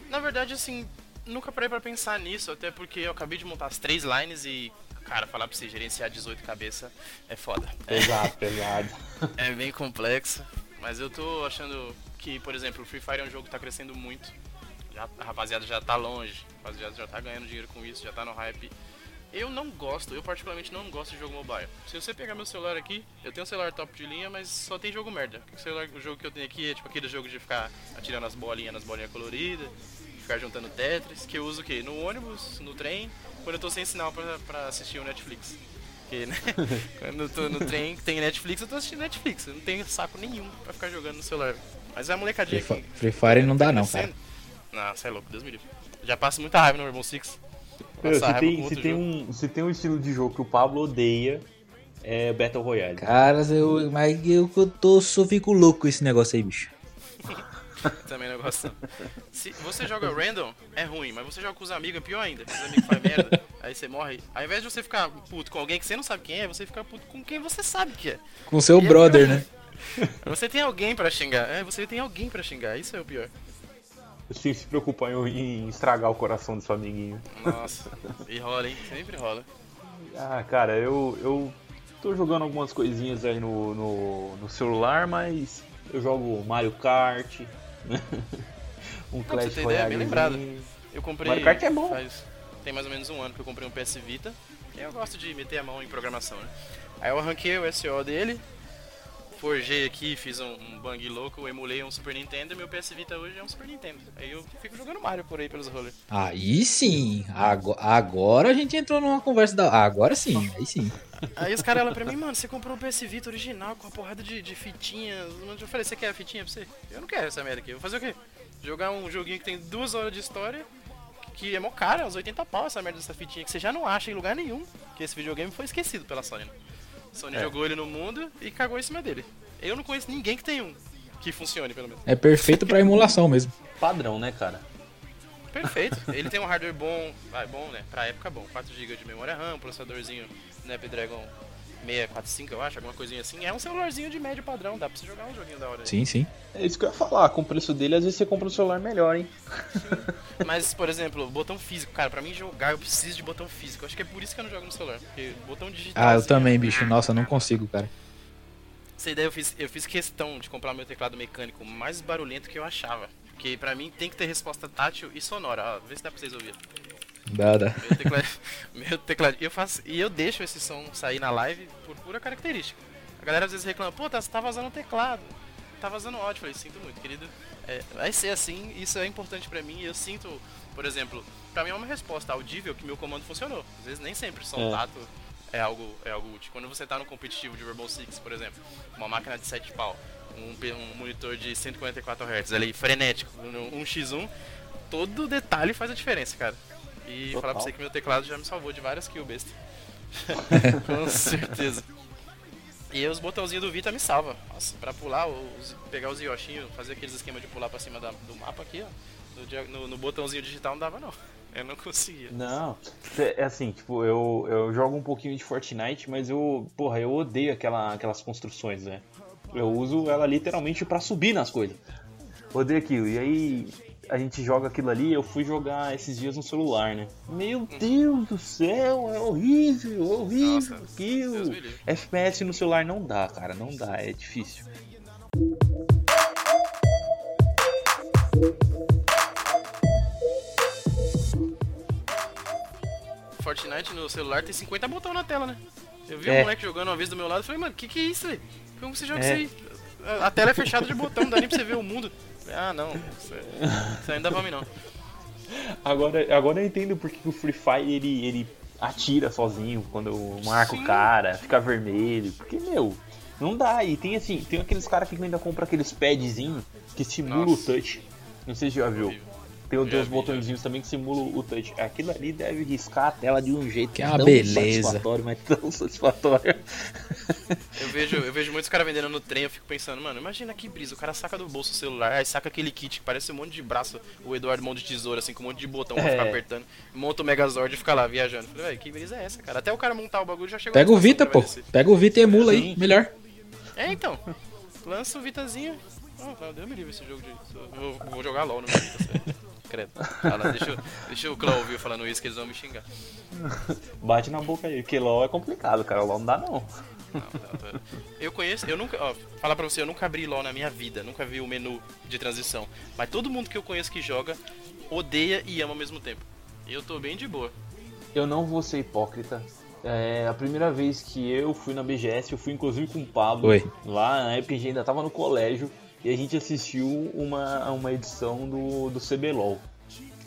Na verdade, assim, nunca parei pra pensar nisso, até porque eu acabei de montar as 3 lines e Cara, falar pra você, gerenciar 18 cabeça é foda. Pesado, pesado. É bem complexo. Mas eu tô achando que, por exemplo, o Free Fire é um jogo que tá crescendo muito. Já, a rapaziada já tá longe, a rapaziada já tá ganhando dinheiro com isso, já tá no hype. Eu não gosto, eu particularmente não gosto de jogo mobile. Se você pegar meu celular aqui, eu tenho um celular top de linha, mas só tem jogo merda. O jogo que eu tenho aqui é tipo aquele jogo de ficar atirando nas bolinhas coloridas, ficar juntando Tetris, que eu uso o quê? No ônibus, no trem, quando eu tô sem sinal pra assistir o Netflix. Porque, né? Quando eu tô no trem que tem Netflix, eu tô assistindo Netflix. Eu não tenho saco nenhum pra ficar jogando no celular. Mas é a molecadinha aqui. Free Fire não dá não, cara. Não, você é louco, Deus me livre. Já passo muita raiva no Rainbow Six. Se tem um estilo de jogo que o Pablo odeia, é Battle Royale. Cara, eu fico louco com esse negócio aí, bicho. Também não gosto. Se você joga random, é ruim, mas você joga com os amigos, é pior ainda. Os amigos fazem merda, aí você morre. Ao invés de você ficar puto com alguém que você não sabe quem é, você fica puto com quem você sabe que é. Com seu e brother, é né? Você tem alguém pra xingar. É, você tem alguém pra xingar, isso é o pior. Sem se preocupar em estragar o coração do seu amiguinho. Nossa, e rola, hein? Sempre rola. Ah, cara, eu tô jogando algumas coisinhas aí no celular, mas eu jogo Mario Kart, um Clash Royale. Bem lembrado. Eu comprei, Mario Kart é bom. Tem mais ou menos um ano que eu comprei um PS Vita, e eu gosto de meter a mão em programação, né? Aí eu arranquei o SO dele, forjei aqui, fiz um bang louco, emulei um Super Nintendo e meu PS Vita hoje é um Super Nintendo. Aí eu fico jogando Mario por aí pelos rolês. Aí sim, agora a gente entrou numa conversa da... Agora sim, aí sim. Aí os caras olham pra mim, mano, você comprou um PS Vita original com uma porrada de fitinhas. Eu falei, você quer a fitinha pra você? Eu não quero essa merda aqui, eu vou fazer o quê? Jogar um joguinho que tem 2 horas de história, que é mó cara, uns 80 pau essa merda dessa fitinha, que você já não acha em lugar nenhum, que esse videogame foi esquecido pela Sony, né? Sony jogou ele no mundo e cagou em cima dele. Eu não conheço ninguém que tenha um que funcione, pelo menos. É perfeito pra emulação mesmo. Padrão, né, cara? Perfeito. Ele tem um hardware bom, bom, né? Pra época, bom. 4GB de memória RAM, processadorzinho Snapdragon 645, eu acho, alguma coisinha assim. É um celularzinho de médio padrão, dá pra você jogar um joguinho da hora. Sim, aí. Sim. É isso que eu ia falar. Com o preço dele, às vezes você compra um celular melhor, hein? Sim. Mas, por exemplo, botão físico. Cara, pra mim jogar, eu preciso de botão físico. Acho que é por isso que eu não jogo no celular. Porque botão digital... Ah, eu assim, também, bicho. Nossa, eu não consigo, cara. Essa ideia eu fiz questão de comprar meu teclado mecânico mais barulhento que eu achava. Porque pra mim tem que ter resposta tátil e sonora. Ó, vê se dá pra vocês ouvirem. Dá. Meu teclado. Eu deixo esse som sair na live por pura característica. A galera às vezes reclama, pô, tá vazando o teclado, tá vazando o áudio. Eu falei, sinto muito, querido. Vai ser assim, isso é importante pra mim. Eu sinto, por exemplo, pra mim é uma resposta audível que meu comando funcionou. Às vezes nem sempre o som tato é algo útil. Quando você tá no competitivo de Rainbow Six, por exemplo, uma máquina de 7 pau, um monitor de 144 Hz ali, frenético, um x1, todo detalhe faz a diferença, cara. E total. Falar pra você que meu teclado já me salvou de várias kills besta. Com certeza. E os botãozinhos do Vita me salva. Nossa, pra pular, pegar os Yoshinhos, fazer aqueles esquemas de pular pra cima do mapa aqui, ó. No botãozinho digital não dava não. Eu não conseguia. Não, é assim, tipo, eu jogo um pouquinho de Fortnite, mas eu odeio aquelas construções, né? Eu uso ela literalmente pra subir nas coisas. Odeio aquilo. E aí... a gente joga aquilo ali, eu fui jogar esses dias no celular, né? Meu Deus do céu, é horrível, horrível. Nossa, aquilo. FPS no celular não dá, cara, não dá, é difícil. Fortnite no celular tem 50 botões na tela, né? Eu vi um moleque jogando uma vez do meu lado e falei, mano, que é isso aí? Como você joga isso aí? A tela é fechada de botão, não dá nem pra você ver o mundo. Ah, não, isso aí não dá pra mim, não. Agora eu entendo porque o Free Fire, ele atira sozinho quando eu marco o cara, fica vermelho, porque, meu, não dá. E tem assim, tem aqueles caras que ainda compram aqueles padzinhos que simulam o touch, não sei se já viu. Tem outros botõezinhos também que simulam o touch. Aquilo ali deve riscar a tela de um jeito que é uma beleza. Satisfatório, mas tão satisfatório. Eu vejo muitos caras vendendo no trem, eu fico pensando, mano, imagina que brisa. O cara saca do bolso o celular, aí saca aquele kit que parece um monte de braço, o Eduardo mão de tesoura, assim, com um monte de botão pra ficar apertando. Monta o Megazord e fica lá viajando. Falei, velho, que brisa é essa, cara? Até o cara montar o bagulho já chegou. Pega o Vita, pô. Pega o Vita e emula aí, melhor. É, então. Lança o Vitazinho. Oh, Deus me livre esse jogo de... Eu vou jogar LOL no meu Vita, sério. credo. Fala, deixa o Cló ouvir falando isso que eles vão me xingar. Bate na boca aí, porque LOL é complicado, cara. LOL não dá não. Não. Eu conheço, eu nunca, ó, falar pra você, eu nunca abri LOL na minha vida, nunca vi o menu de transição. Mas todo mundo que eu conheço que joga, odeia e ama ao mesmo tempo. Eu tô bem de boa. Eu não vou ser hipócrita. É, a primeira vez que eu fui na BGS, eu fui inclusive com o Pablo. Oi. Lá na época a gente ainda tava no colégio e a gente assistiu uma edição do CBLOL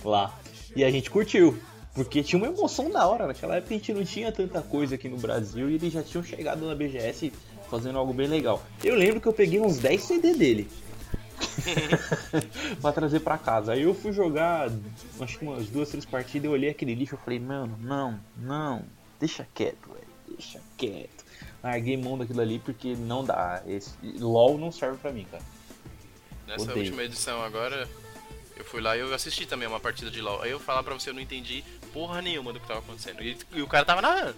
lá. E a gente curtiu, porque tinha uma emoção da hora. Naquela época a gente não tinha tanta coisa aqui no Brasil e eles já tinham chegado na BGS fazendo algo bem legal. Eu lembro que eu peguei uns 10 CD dele pra trazer pra casa. Aí eu fui jogar, acho que umas 2, 3 partidas, eu olhei aquele lixo e falei, mano, não. Deixa quieto, velho. Deixa quieto. Larguei mão daquilo ali porque não dá. Esse LOL não serve pra mim, cara. Nessa odeio. Última edição agora, eu fui lá e eu assisti também uma partida de LOL. Aí eu falar pra você, eu não entendi porra nenhuma do que tava acontecendo. E o cara tava na...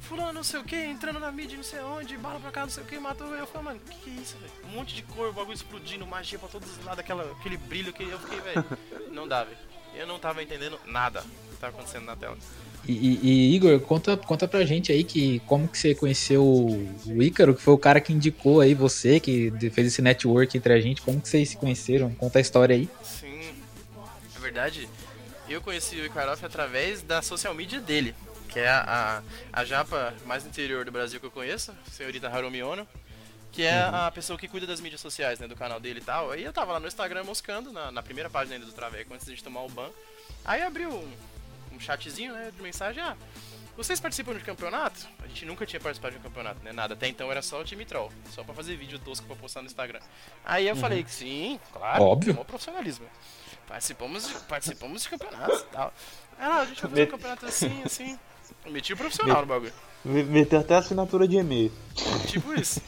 Fulano, não sei o que, entrando na mídia, não sei onde, bala pra cá, não sei o que, matou. Eu falei, mano, que é isso, velho? Um monte de cor, o bagulho explodindo, magia pra todos os lados, aquele brilho que eu fiquei, velho. Não dá, velho. Eu não tava entendendo nada que tava acontecendo na tela. E Igor, conta pra gente aí que como que você conheceu o Ícaro, que foi o cara que indicou aí você, que fez esse network entre a gente. Como que vocês se conheceram? Conta a história aí. Sim, é verdade. Eu conheci o Ícaro através da social media dele, que é a japa mais interior do Brasil que eu conheço, senhorita Harumi Ono, que é a pessoa que cuida das mídias sociais, né, do canal dele e tal. Aí eu tava lá no Instagram moscando, na primeira página ainda do Traveco, antes de a gente tomar o ban. Aí abriu um chatzinho, né, de mensagem, vocês participam de campeonato? A gente nunca tinha participado de um campeonato, né, nada, até então era só o time troll, só pra fazer vídeo tosco pra postar no Instagram. Aí eu falei que sim, claro, óbvio, é profissionalismo, participamos de campeonatos e tal. Ah, a gente vai fazer um campeonato assim, eu meti o profissional no bagulho. Meteu até a assinatura de e-mail. Tipo isso.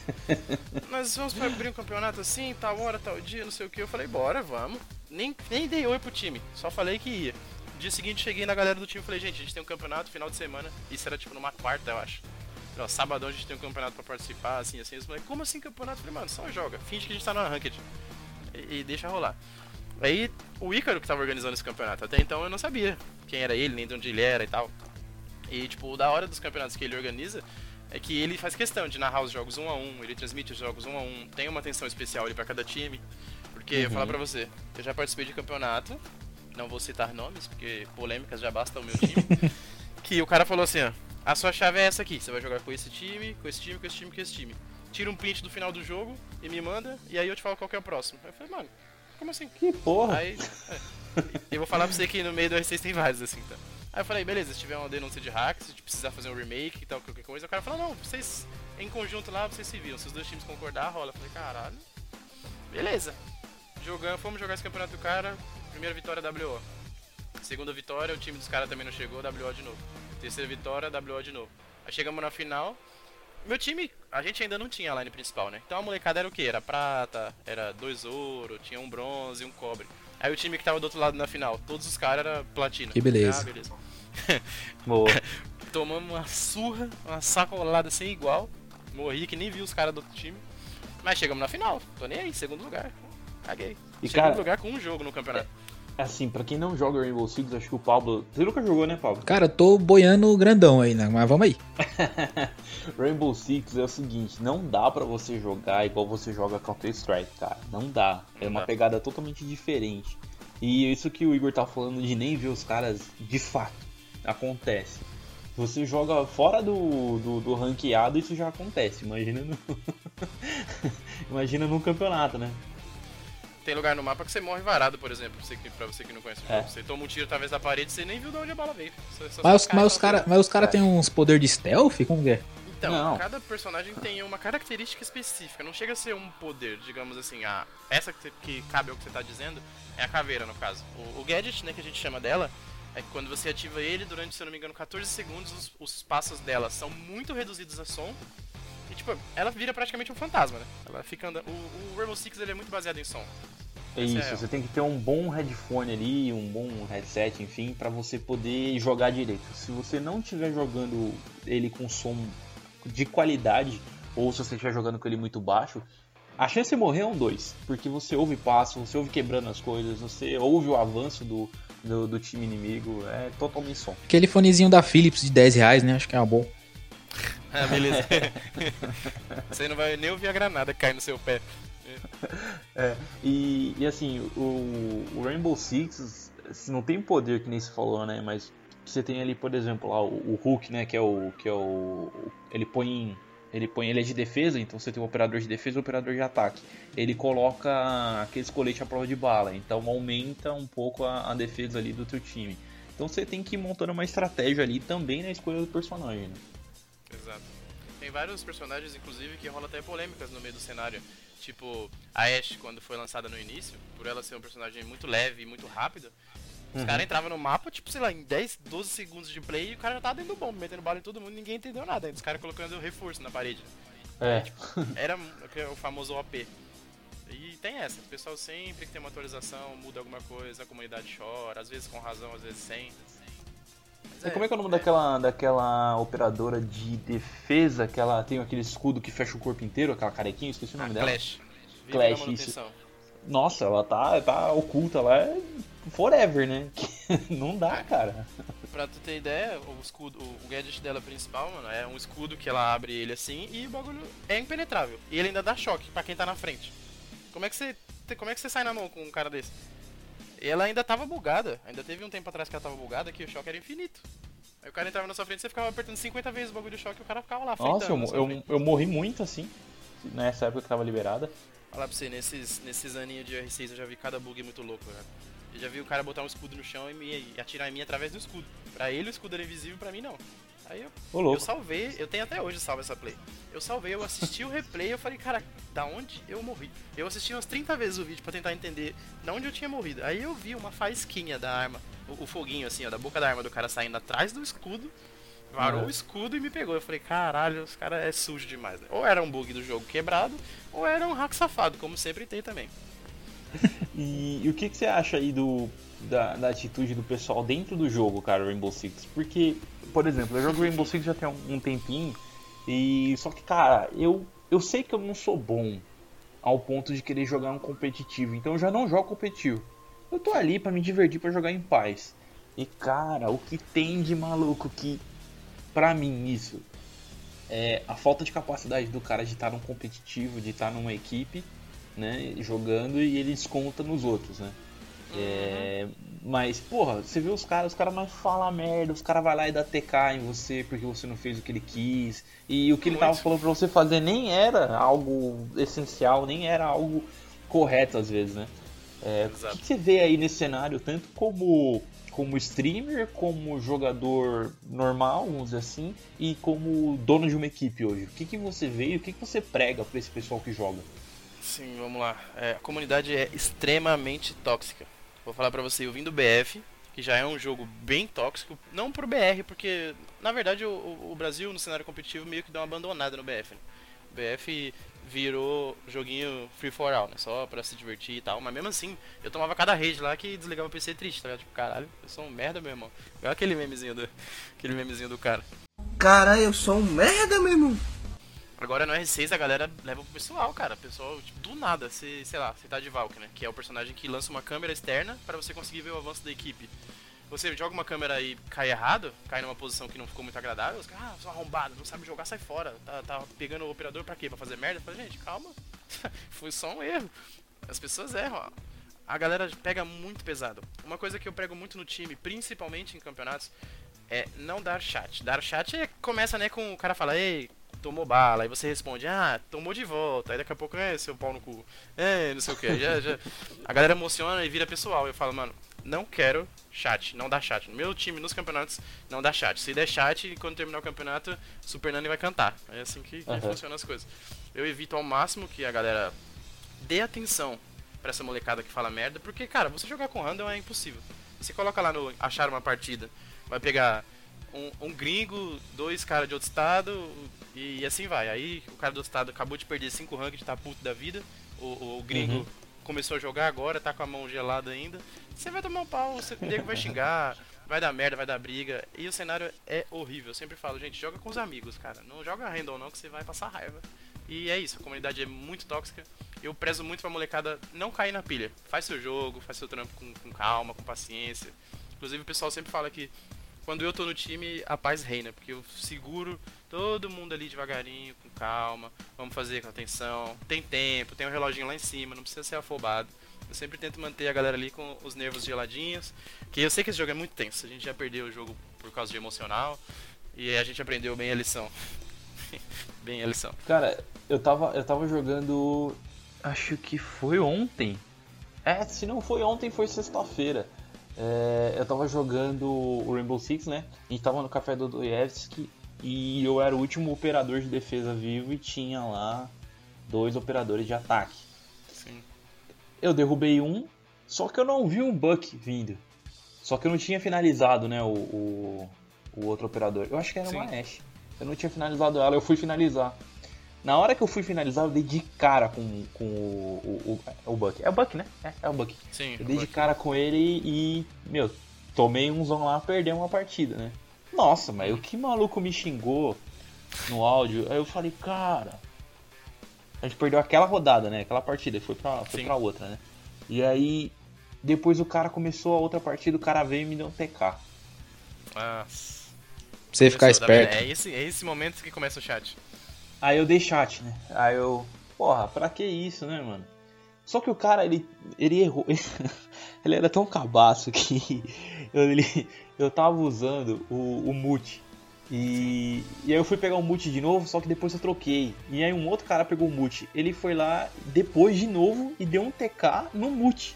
Nós vamos pra abrir um campeonato assim, tal hora, tal dia, não sei o que, eu falei, bora, vamos. Nem dei oi pro time, só falei que ia. No dia seguinte cheguei na galera do time e falei, gente, a gente tem um campeonato final de semana. Isso era tipo numa quarta, eu acho. Não, sabadão a gente tem um campeonato pra participar, assim. Eu falei, como assim campeonato? Eu falei, mano, só joga. Finge que a gente tá na ranked e deixa rolar. Aí o Ícaro que tava organizando esse campeonato. Até então eu não sabia quem era ele, nem de onde ele era e tal. E tipo, da hora dos campeonatos que ele organiza é que ele faz questão de narrar os jogos 1x1. Ele transmite os jogos 1x1. Tem uma atenção especial ali pra cada time. Porque, eu vou falar pra você, eu já participei de campeonato. Não vou citar nomes, porque polêmicas já basta o meu time. Que o cara falou assim, a sua chave é essa aqui. Você vai jogar com esse time, com esse time, com esse time, com esse time. Tira um print do final do jogo e me manda, e aí eu te falo qual que é o próximo. Aí eu falei, mano, como assim? Que porra! Aí, eu vou falar pra você que no meio do R6 tem vários assim, tá? Aí eu falei, beleza, se tiver uma denúncia de hack, se precisar fazer um remake e tal, qualquer coisa. O cara falou, não, vocês em conjunto lá, vocês se viram. Se os dois times concordar, rola. Eu falei, caralho. Beleza. Fomos jogar esse campeonato do cara. Primeira vitória, WO. Segunda vitória, o time dos caras também não chegou, WO de novo. Terceira vitória, WO de novo. Aí chegamos na final. Meu time, a gente ainda não tinha a line principal, né? Então a molecada era o quê? Era prata, era 2 ouro, tinha um bronze e um cobre. Aí o time que tava do outro lado na final, todos os caras era platina. Que beleza. Ah, beleza. Boa. Tomamos uma surra, uma sacolada sem igual. Morri que nem vi os caras do outro time. Mas chegamos na final, tô nem aí, segundo lugar. Caguei. E segundo lugar com um jogo no campeonato. Assim, pra quem não joga Rainbow Six, acho que o Pablo... Você nunca jogou, né, Pablo? Cara, eu tô boiando grandão aí, né? Mas vamos aí. Rainbow Six é o seguinte, não dá pra você jogar igual você joga Counter-Strike, cara. Não dá. É uma pegada totalmente diferente. E isso que o Igor tá falando de nem ver os caras, de fato, acontece. Você joga fora do ranqueado, isso já acontece. Imagina num campeonato, né? Tem lugar no mapa que você morre varado, por exemplo, pra você que não conhece o jogo. Você toma um tiro talvez da parede e você nem viu de onde a bala veio. Mas os caras têm uns poder de stealth? Como que é? Então, Cada personagem tem uma característica específica. Não chega a ser um poder, digamos assim. Essa que cabe ao que você tá dizendo é a caveira, no caso. O gadget, né, que a gente chama dela, é que quando você ativa ele, durante, se eu não me engano, 14 segundos, os passos dela são muito reduzidos a som. E, tipo, ela vira praticamente um fantasma, né? Ela fica andando... O Rainbow Six, ele é muito baseado em som. Você tem que ter um bom headphone ali, um bom headset, enfim, pra você poder jogar direito. Se você não estiver jogando ele com som de qualidade, ou se você estiver jogando com ele muito baixo, A chance de morrer é um 2, porque você ouve passo, você ouve quebrando as coisas, você ouve o avanço do time inimigo, é totalmente som. Aquele fonezinho da Philips de R$10, né? Acho que é uma boa. Ah, beleza. Você não vai nem ouvir a granada cair no seu pé. É, e assim, o Rainbow Six não tem poder que nem se falou, né? Mas você tem ali, por exemplo, lá o Hulk, né? Que é o ele é de defesa, então você tem o operador de defesa e o operador de ataque. Ele coloca aqueles coletes à prova de bala, então aumenta um pouco a defesa ali do teu time. Então você tem que ir montando uma estratégia ali também na escolha do personagem, né? Exato. Tem vários personagens, inclusive, que rolam até polêmicas no meio do cenário. Tipo, a Ashe, quando foi lançada no início, por ela ser um personagem muito leve e muito rápido, os caras entravam no mapa, tipo, sei lá, em 10, 12 segundos de play, e o cara já tava dentro do bombo, metendo bala em todo mundo, ninguém entendeu nada. Os caras colocando reforço na parede. É. Era o famoso OP. E tem essa, o pessoal sempre que tem uma atualização, muda alguma coisa, a comunidade chora, às vezes com razão, às vezes sem. E como é que é o nome daquela operadora de defesa que ela tem aquele escudo que fecha o corpo inteiro, aquela carequinha, esqueci o nome dela. Clash, isso. Nossa, ela tá oculta lá forever, né? Não dá, cara. Pra tu ter ideia, o escudo, o gadget dela principal, mano, é um escudo que ela abre ele assim e o bagulho é impenetrável. E ele ainda dá choque pra quem tá na frente. Como é que você sai na mão com um cara desse? Ela ainda tava bugada, ainda teve um tempo atrás que ela tava bugada, que o choque era infinito. Aí o cara entrava na sua frente e você ficava apertando 50 vezes o bagulho do choque e o cara ficava lá. Nossa, eu morri muito assim, nessa época que tava liberada. Olha lá pra você, nesses aninhos de R6 eu já vi cada bug muito louco, né? Eu já vi o cara botar um escudo no chão e atirar em mim através do escudo. Pra ele o escudo era invisível, pra mim não. Aí eu salvei, eu tenho até hoje salvo essa play. Eu salvei, eu assisti o replay e eu falei, cara, da onde eu morri? Eu assisti umas 30 vezes o vídeo pra tentar entender da onde eu tinha morrido. Aí eu vi uma faísquinha da arma, o foguinho assim, ó, da boca da arma do cara saindo atrás do escudo, varou o escudo e me pegou. Eu falei, caralho, os caras é sujo demais, né? Ou era um bug do jogo quebrado, ou era um hack safado, como sempre tem também. E o que você acha aí da atitude do pessoal dentro do jogo, cara, Rainbow Six? Porque, por exemplo, eu jogo Rainbow Six já tem um tempinho, e só que, cara, eu sei que eu não sou bom ao ponto de querer jogar um competitivo, então eu já não jogo competitivo. Eu tô ali pra me divertir, pra jogar em paz. E, cara, o que tem de maluco que, pra mim, isso é a falta de capacidade do cara de estar num competitivo, de estar numa equipe, né, jogando, e ele desconta nos outros, né? É, mas, porra, você vê os caras mais falam merda, os caras vai lá e dá TK em você porque você não fez o que ele quis. E o que ele tava falando pra você fazer nem era algo essencial, nem era algo correto às vezes, né? É, o que você vê aí nesse cenário, tanto como streamer, como jogador normal, vamos dizer assim, e como dono de uma equipe hoje? O que você vê e o que você prega pra esse pessoal que joga? Sim, vamos lá. A comunidade é extremamente tóxica. Vou falar pra você, eu vim do BF, que já é um jogo bem tóxico, não pro BR, porque, na verdade, o Brasil, no cenário competitivo, meio que deu uma abandonada no BF, né? O BF virou joguinho free for all, né? Só pra se divertir e tal, mas mesmo assim, eu tomava cada rage lá que desligava o PC triste, tá ligado? Tipo, caralho, eu sou um merda, meu irmão. Olha aquele memezinho do cara. Caralho, eu sou um merda, meu irmão. Agora no R6 a galera leva pro pessoal, cara. O pessoal, tipo, do nada, você, sei lá, você tá de Valk, né? Que é o personagem que lança uma câmera externa pra você conseguir ver o avanço da equipe. Você joga uma câmera e cai errado, cai numa posição que não ficou muito agradável, os caras, só arrombado, não sabe jogar, sai fora. Tá pegando o operador pra quê? Pra fazer merda? Fala, gente, calma. Foi só um erro. As pessoas erram, ó. A galera pega muito pesado. Uma coisa que eu prego muito no time, principalmente em campeonatos, é não dar chat. Dar chat começa, né, com o cara falar, ei, tomou bala, aí você responde, ah, tomou de volta, aí daqui a pouco, seu pau no cu, não sei o que, já. A galera emociona e vira pessoal, eu falo, mano, não quero chat, não dá chat, no meu time, nos campeonatos, não dá chat, se der chat, quando terminar o campeonato, Super Nani vai cantar, é assim que funcionam as coisas. Eu evito ao máximo que a galera dê atenção pra essa molecada que fala merda, porque, cara, você jogar com random é impossível, você coloca lá no achar uma partida, vai pegar um gringo, 2 caras de outro estado, e assim vai. Aí o cara do estado acabou de perder 5 ranks, tá puto da vida. O gringo começou a jogar agora, tá com a mão gelada ainda. Você vai tomar um pau, o nego vai xingar, vai dar merda, vai dar briga. E o cenário é horrível. Eu sempre falo, gente, joga com os amigos, cara. Não joga random não, que você vai passar raiva. E é isso, a comunidade é muito tóxica. eu prezo muito pra molecada não cair na pilha. Faz seu jogo, faz seu trampo com calma, com paciência. Inclusive o pessoal sempre fala que quando eu tô no time, a paz reina, porque eu seguro todo mundo ali devagarinho, com calma, vamos fazer com atenção, tem tempo, tem um reloginho lá em cima, não precisa ser afobado. Eu sempre tento manter a galera ali com os nervos geladinhos, que eu sei que esse jogo é muito tenso, a gente já perdeu o jogo por causa de emocional, e a gente aprendeu bem a lição. Bem a lição. Cara, eu tava jogando, acho que foi ontem, se não foi ontem, foi sexta-feira. Eu tava jogando o Rainbow Six, né? A gente tava no café do Dostoiévski e eu era o último operador de defesa vivo e tinha lá dois operadores de ataque. Sim. Eu derrubei um, só que eu não vi um Buck vindo. Só que eu não tinha finalizado, né, o outro operador. Eu acho que era uma Ashe. Eu não tinha finalizado ela, eu fui finalizar. Na hora que eu fui finalizar, eu dei de cara com o Buck. É o Buck, né? É o Buck. Sim, eu dei de cara com ele e tomei umzão lá, perdi uma partida, né? Nossa, mas o que maluco me xingou no áudio. Aí eu falei, cara... A gente perdeu aquela rodada, né? Aquela partida, foi pra outra, né? E aí, depois o cara começou a outra partida, o cara veio e me deu um TK. Nossa. Pra você ficar esperto. É esse momento que começa o chat. Aí eu dei chat, né? Aí eu... Porra, pra que isso, né, mano? Só que o cara, ele errou. Ele era tão cabaço que... Eu tava usando o mute. E aí eu fui pegar o mute de novo, só que depois eu troquei. E aí um outro cara pegou o mute. Ele foi lá, depois de novo, e deu um TK no mute.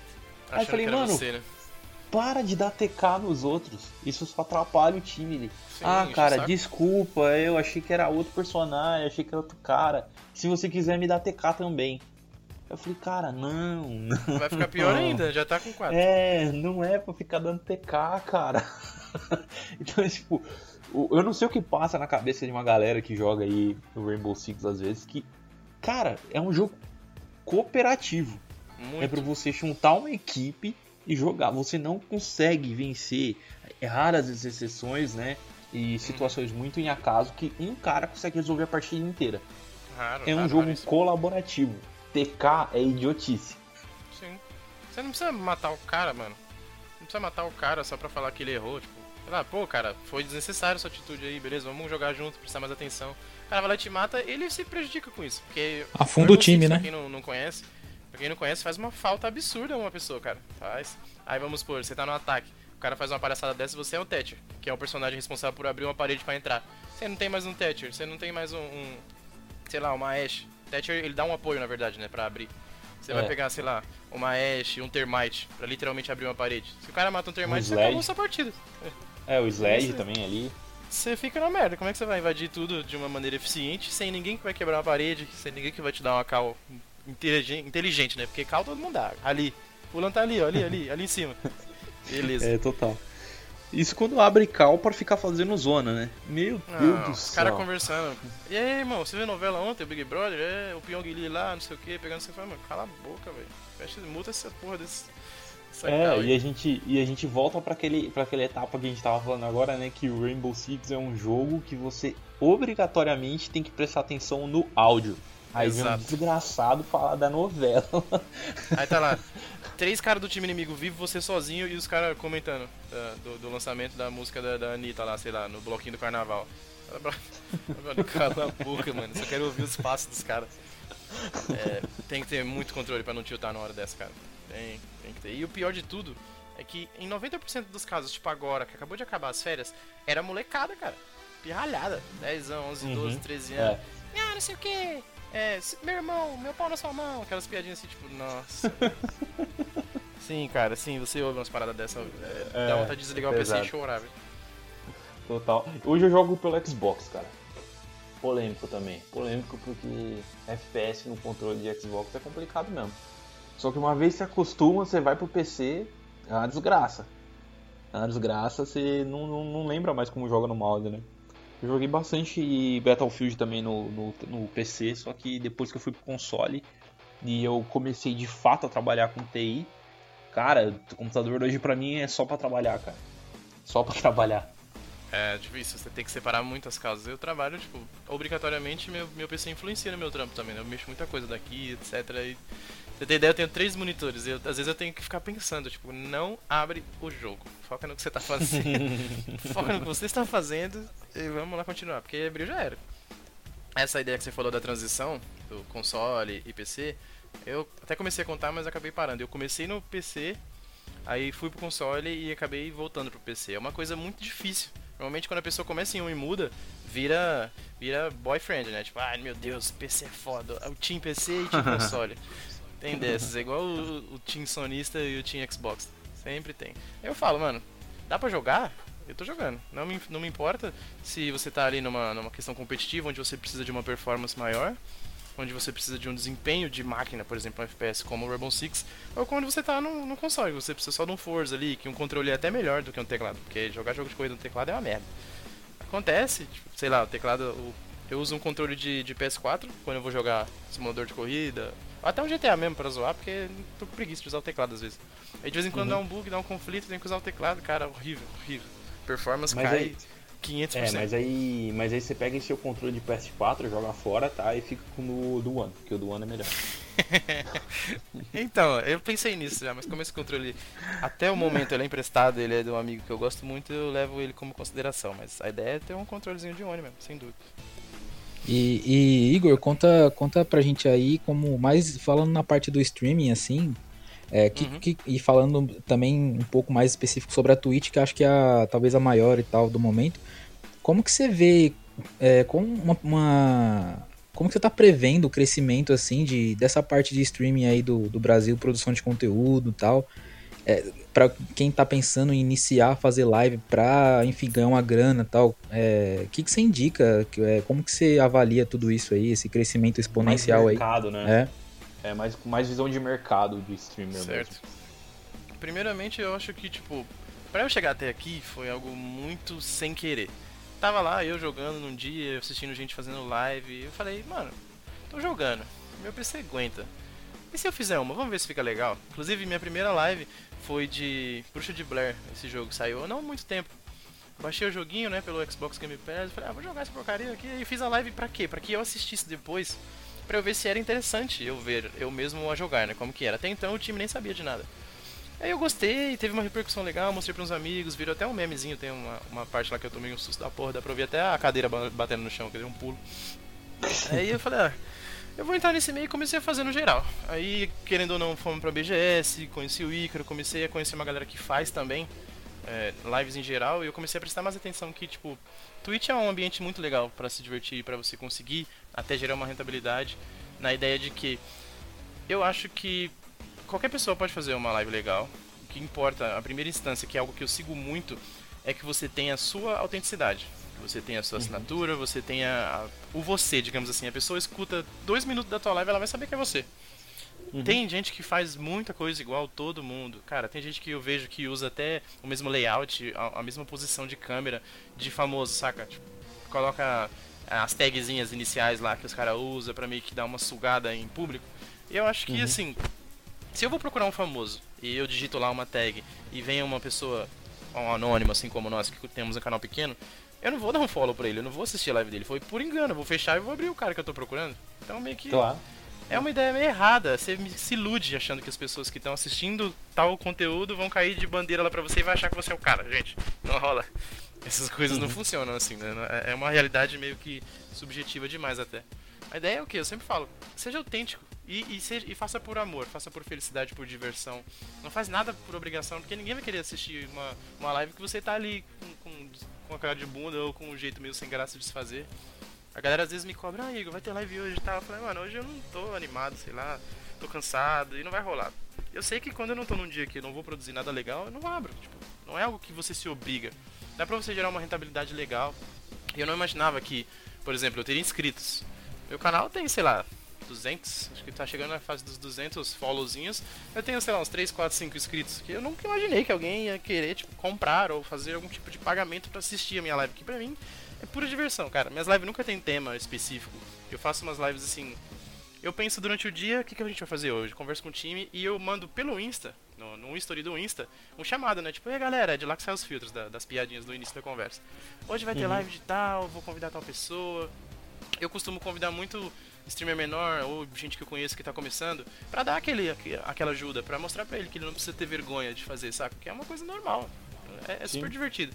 Aí eu falei, mano... Você, né? Para de dar TK nos outros, isso só atrapalha o time. Sim, cara, desculpa, eu achei que era outro personagem, achei que era outro cara. Se você quiser me dar TK também. Eu falei, cara, não. Vai ficar pior ainda, já tá com 4. Não é pra ficar dando TK, cara. Então, tipo, eu não sei o que passa na cabeça de uma galera que joga aí o Rainbow Six às vezes, que, cara, é um jogo cooperativo. Muito. É pra você juntar uma equipe e jogar, você não consegue vencer, raras as exceções, né, e situações muito em acaso que um cara consegue resolver a partida inteira. É um jogo colaborativo. TK é idiotice. Sim. Você não precisa matar o cara, mano. Não precisa matar o cara só pra falar que ele errou, tipo, sei lá, pô, cara, foi desnecessário sua atitude aí, beleza, vamos jogar junto, prestar mais atenção. O cara vai lá e te mata, ele se prejudica com isso, porque... Afunda o time, né? Quem não conhece... Pra quem não conhece, faz uma falta absurda uma pessoa, cara. Faz. Aí vamos supor, você tá no ataque, o cara faz uma palhaçada dessa e você é o Thatcher, que é o personagem responsável por abrir uma parede pra entrar. Você não tem mais um Thatcher, você não tem mais um sei lá, uma Ashe. Thatcher, ele dá um apoio, na verdade, né, pra abrir. Você vai pegar, sei lá, uma Ashe, um Termite, pra literalmente abrir uma parede. Se o cara mata um Termite, você acabou sua partida. O Sledge também ali. Você fica na merda, como é que você vai invadir tudo de uma maneira eficiente, sem ninguém que vai quebrar uma parede, sem ninguém que vai te dar uma cal... Inteligente, né? Porque cal todo mundo dá. Ali. Pulando tá ali, ó. Ali em cima. Beleza. Total. Isso quando abre cal pra ficar fazendo zona, né? Meu Deus do céu. O cara conversando. E aí, irmão, você viu a novela ontem, o Big Brother? O Pyong Lee lá, não sei o que, pegando você e falando, mano, cala a boca, velho. Fecha, multa essa porra desse. E a gente volta pra aquela etapa que a gente tava falando agora, né? Que o Rainbow Six é um jogo que você obrigatoriamente tem que prestar atenção no áudio. Aí vem um desgraçado falar da novela. Aí tá lá, 3 caras do time inimigo vivo, você sozinho e os caras comentando do lançamento da música da Anitta lá, sei lá, no bloquinho do carnaval. Cala a boca, mano, só quero ouvir os passos dos caras. Tem que ter muito controle pra não tiltar na hora dessa, cara. Tem que ter. E o pior de tudo é que em 90% dos casos, tipo agora, que acabou de acabar as férias, era molecada, cara. Pirralhada. 10, 11, 12, 13 anos. Não sei o que... meu irmão, meu pau na sua mão. Aquelas piadinhas assim, tipo, nossa. Sim, cara, sim, você ouve umas paradas dessa. Dá vontade de desligar o PC e chorar, velho. Total. Hoje eu jogo pelo Xbox, cara. Polêmico também. Polêmico porque FPS no controle de Xbox é complicado mesmo. Só que uma vez que você acostuma, você vai pro PC, é uma desgraça. É uma desgraça, você não lembra mais como joga no mouse, né? Eu joguei bastante Battlefield também no PC, só que depois que eu fui pro console e eu comecei de fato a trabalhar com TI, cara, o computador hoje pra mim é só pra trabalhar, cara. Só pra trabalhar. é difícil, você tem que separar muitas casas. Eu trabalho, tipo, obrigatoriamente meu PC influencia no meu trampo também, né? Eu mexo muita coisa daqui, etc. E, você tem ideia, eu tenho 3 monitores, e às vezes eu tenho que ficar pensando, tipo, não abre o jogo, foca no que você tá fazendo, foca no que você está fazendo e vamos lá continuar, porque abril já era. Essa ideia que você falou da transição, do console e PC, eu até comecei a contar, mas acabei parando. Eu comecei no PC, aí fui pro console e acabei voltando pro PC. É uma coisa muito difícil. Normalmente quando a pessoa começa em um e muda, vira boyfriend, né? Tipo, ai meu Deus, PC é foda, o Team PC e Team console. Tem dessas, é igual o Team Sonista e o Team Xbox, sempre tem. Eu falo, mano, dá pra jogar? Eu tô jogando, não me importa se você tá ali numa questão competitiva, onde você precisa de uma performance maior, onde você precisa de um desempenho de máquina, por exemplo, um FPS como o Rainbow Six, ou quando você tá no console, você precisa só de um Forza ali, que um controle é até melhor do que um teclado, porque jogar jogo de corrida no teclado é uma merda. Acontece, tipo, sei lá, o teclado, eu uso um controle de PS4 quando eu vou jogar simulador de corrida, ou até um GTA mesmo pra zoar, porque tô com preguiça de usar o teclado às vezes. Aí de vez em quando dá um bug, dá um conflito, tem que usar o teclado, cara, horrível, horrível. Performance mas cai aí, 500%. É, mas aí você pega em seu controle de PS4, joga fora, tá? E fica com o do One, porque o do One é melhor. Então, eu pensei nisso já, mas como esse controle até o momento ele é emprestado, ele é de um amigo que eu gosto muito, eu levo ele como consideração. Mas a ideia é ter um controlezinho de One mesmo, sem dúvida. E Igor, conta pra gente aí, como mais falando na parte do streaming, assim... e falando também um pouco mais específico sobre a Twitch, que acho que é talvez a maior e tal do momento, como que você vê, como que você tá prevendo o crescimento assim dessa parte de streaming aí do Brasil, produção de conteúdo e tal, para quem tá pensando em iniciar a fazer live pra, enfim, ganhar uma grana e tal, o que você indica, como que você avalia tudo isso aí, esse crescimento exponencial mais mercado, aí? Né? É, mas com mais visão de mercado de streamer. Certo. Mesmo. Primeiramente, eu acho que, tipo, pra eu chegar até aqui foi algo muito sem querer. Tava lá, eu jogando num dia, assistindo gente fazendo live, eu falei, mano, tô jogando, meu PC aguenta. E se eu fizer uma? Vamos ver se fica legal. Inclusive, minha primeira live foi de Bruxa de Blair, esse jogo saiu há não muito tempo. Baixei o joguinho, né, pelo Xbox Game Pass, falei, vou jogar essa porcaria aqui, e fiz a live pra quê? Pra que eu assistisse depois... pra eu ver se era interessante eu ver eu mesmo a jogar, né, como que era. Até então o time nem sabia de nada. Aí eu gostei, teve uma repercussão legal, mostrei pra uns amigos, virou até um memezinho, tem uma parte lá que eu tomei um susto da porra, dá pra ouvir até a cadeira batendo no chão, que deu um pulo. Aí eu falei, eu vou entrar nesse meio e comecei a fazer no geral. Aí, querendo ou não, fomos pra BGS, conheci o Ícaro, comecei a conhecer uma galera que faz também, lives em geral, e eu comecei a prestar mais atenção que, tipo, Twitch é um ambiente muito legal pra se divertir, pra você conseguir até gerar uma rentabilidade, na ideia de que eu acho que qualquer pessoa pode fazer uma live legal. O que importa, a primeira instância, que é algo que eu sigo muito, é que você tenha a sua autenticidade, que você tenha a sua assinatura, você tenha você, digamos assim, a pessoa escuta 2 minutos da tua live, ela vai saber que é você. Tem gente que faz muita coisa igual todo mundo. Cara, tem gente que eu vejo que usa até o mesmo layout, a mesma posição de câmera de famoso, saca? Tipo, coloca as tagzinhas iniciais lá que os caras usam pra meio que dar uma sugada em público. E eu acho que, assim, se eu vou procurar um famoso e eu digito lá uma tag e vem uma pessoa, um anônimo assim como nós, que temos um canal pequeno, eu não vou dar um follow pra ele, eu não vou assistir a live dele. Foi por engano, eu vou fechar e vou abrir o cara que eu tô procurando. Então meio que... Claro. É uma ideia meio errada, você se ilude achando que as pessoas que estão assistindo tal conteúdo vão cair de bandeira lá pra você e vai achar que você é o cara. Gente, não rola. Essas coisas não funcionam assim, né? É uma realidade meio que subjetiva demais até. A ideia é o quê? Eu sempre falo, seja autêntico e faça por amor, faça por felicidade, por diversão. Não faz nada por obrigação, porque ninguém vai querer assistir uma live que você tá ali com a cara de bunda ou com um jeito meio sem graça de se fazer. A galera às vezes me cobra, Igor, vai ter live hoje e tal. Eu falei, mano, hoje eu não tô animado, sei lá, tô cansado e não vai rolar. Eu sei que quando eu não tô num dia que eu não vou produzir nada legal, eu não abro, tipo, não é algo que você se obriga. Dá pra você gerar uma rentabilidade legal. Eu não imaginava que, por exemplo, eu teria inscritos. Meu canal tem, sei lá, 200, acho que tá chegando na fase dos 200 followzinhos. Eu tenho, sei lá, uns 3, 4, 5 inscritos, que eu nunca imaginei que alguém ia querer, tipo, comprar ou fazer algum tipo de pagamento pra assistir a minha live, que pra mim... é pura diversão, cara. Minhas lives nunca tem tema específico. Eu faço umas lives assim, Eu penso durante o dia, o que a gente vai fazer hoje? Converso com o time e eu mando pelo Insta, no history do Insta, um chamado, né? Tipo, e aí galera, de lá que saem os filtros das piadinhas do início da conversa. Hoje vai ter live de tal, vou convidar tal pessoa. Eu costumo convidar muito streamer menor ou gente que eu conheço que tá começando pra dar aquela ajuda, pra mostrar pra ele que ele não precisa ter vergonha de fazer, saca? Que é uma coisa normal, é super divertido.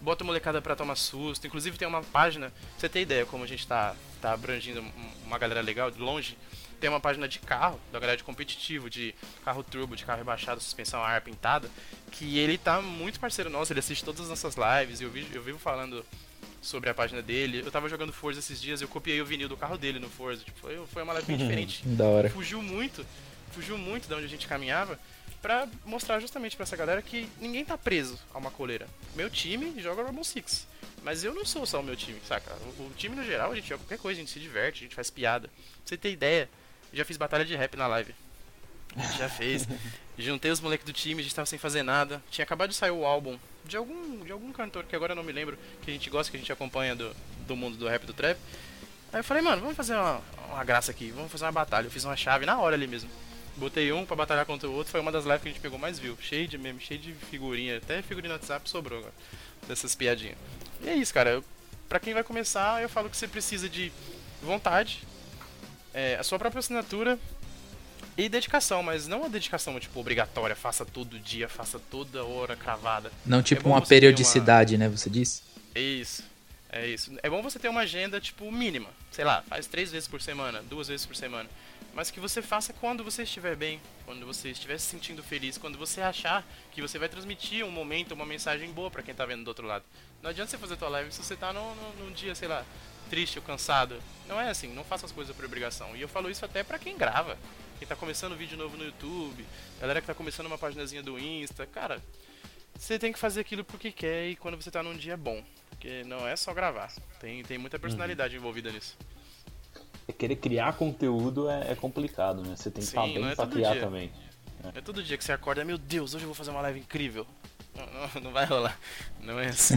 Bota a molecada pra tomar susto, inclusive tem uma página, pra você ter ideia como a gente tá abrangindo uma galera legal de longe, tem uma página de carro, da galera de competitivo, de carro turbo, de carro rebaixado, suspensão a ar pintada, que ele tá muito parceiro nosso, ele assiste todas as nossas lives, e eu vivo falando sobre a página dele. Eu tava jogando Forza esses dias, eu copiei o vinil do carro dele no Forza, tipo, foi uma live bem diferente, da hora. Fugiu muito de onde a gente caminhava, pra mostrar justamente pra essa galera que ninguém tá preso a uma coleira. Meu time joga Rainbow Six, mas eu não sou só o meu time, saca? O time no geral, a gente joga qualquer coisa, a gente se diverte, a gente faz piada. Pra você ter ideia, eu já fiz batalha de rap na live. Já fez. Juntei os moleques do time, a gente tava sem fazer nada. Tinha acabado de sair o álbum de algum cantor, que agora eu não me lembro, que a gente gosta, que a gente acompanha do mundo do rap, do trap. Aí eu falei, mano, vamos fazer uma graça aqui, vamos fazer uma batalha. Eu fiz uma chave na hora ali mesmo. Botei um pra batalhar contra o outro, foi uma das lives que a gente pegou mais view. Cheio de meme, cheio de figurinha, até figurinha no WhatsApp sobrou agora, dessas piadinhas. E é isso, cara. Pra quem vai começar, eu falo que você precisa de vontade, a sua própria assinatura e dedicação, mas não a dedicação tipo obrigatória, faça todo dia, faça toda hora cravada. Não tipo uma periodicidade, né, você disse? É isso. É bom você ter uma agenda tipo mínima, sei lá, faz 3 vezes por semana, 2 vezes por semana. Mas que você faça quando você estiver bem, quando você estiver se sentindo feliz, quando você achar que você vai transmitir um momento, uma mensagem boa pra quem tá vendo do outro lado. Não adianta você fazer tua live se você tá num dia, sei lá, triste ou cansado. Não é assim, não faça as coisas por obrigação. E eu falo isso até pra quem grava, quem tá começando vídeo novo no YouTube, galera que tá começando uma paginazinha do Insta. Cara, você tem que fazer aquilo porque quer e quando você tá num dia bom. Porque não é só gravar, tem muita personalidade envolvida nisso. Querer criar conteúdo é complicado, né? Você tem que estar bem pra criar também. É todo dia que você acorda, meu Deus, hoje eu vou fazer uma live incrível. Não vai rolar. Não é assim.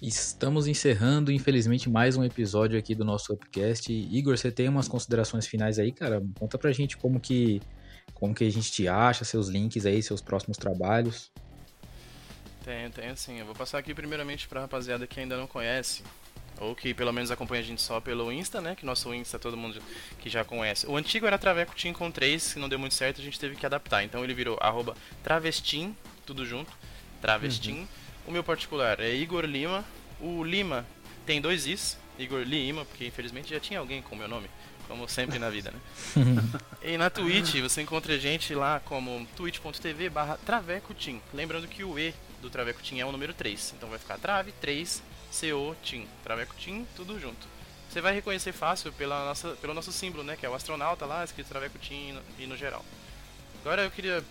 Estamos encerrando, infelizmente, mais um episódio aqui do nosso podcast. Igor, você tem umas considerações finais aí, cara? Conta pra gente como que a gente te acha, seus links aí, seus próximos trabalhos. Tenho sim. Eu vou passar aqui primeiramente pra rapaziada que ainda não conhece, ou que pelo menos acompanha a gente só pelo Insta, né? Que nosso Insta todo mundo que já conhece. O antigo era Traveco Team com 3, que não deu muito certo, a gente teve que adaptar. Então ele virou @Travestim, tudo junto, Travestim. O meu particular é Igor Lima. O Lima tem 2 Is, Igor Lima, porque infelizmente já tinha alguém com o meu nome, como sempre na vida, né? E na Twitch você encontra a gente lá como twitch.tv/travecoteam. Lembrando que o E do Traveco Team é o número 3, então vai ficar Trave 3 CO Team, Traveco Team, tudo junto. Você vai reconhecer fácil pelo nosso símbolo, né? Que é o astronauta lá, escrito Traveco Team e no geral. Agora eu queria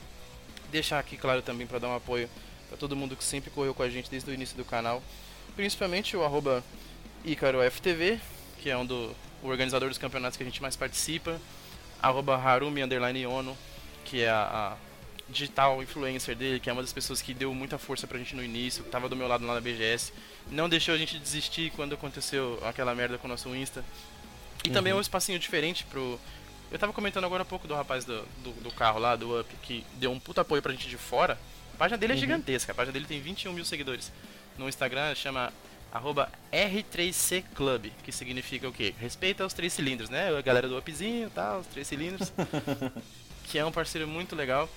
deixar aqui claro também para dar um apoio para todo mundo que sempre correu com a gente desde o início do canal, principalmente o @IcaroFTV, que é o organizador dos campeonatos que a gente mais participa, @Harumi_Ono, que é a digital influencer dele, que é uma das pessoas que deu muita força pra gente no início, que tava do meu lado lá na BGS, não deixou a gente desistir quando aconteceu aquela merda com o nosso Insta, e também um espacinho diferente pro... Eu tava comentando agora há pouco do rapaz do carro lá, do Up, que deu um puta apoio pra gente de fora. A página dele é gigantesca, a página dele tem 21 mil seguidores. No Instagram chama @R3CClub, que significa o quê? Respeita os 3 cilindros, né? A galera do Upzinho e tal, os 3 cilindros, que é um parceiro muito legal.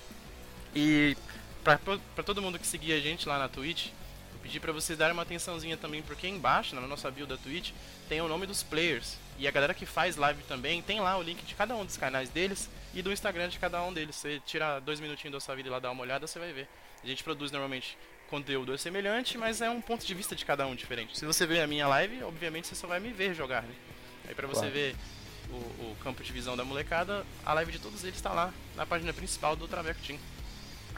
E pra todo mundo que seguia a gente lá na Twitch, eu pedi pra vocês darem uma atençãozinha também, porque embaixo, na nossa bio da Twitch, tem o nome dos players. E a galera que faz live também, tem lá o link de cada um dos canais deles e do Instagram de cada um deles. Você tira 2 minutinhos da sua vida e lá dá uma olhada, você vai ver. A gente produz normalmente conteúdo semelhante, mas é um ponto de vista de cada um diferente. Se você vê a minha live, obviamente você só vai me ver jogar, né? Aí pra você ver o campo de visão da molecada, a live de todos eles tá lá, na página principal do Traveco Team.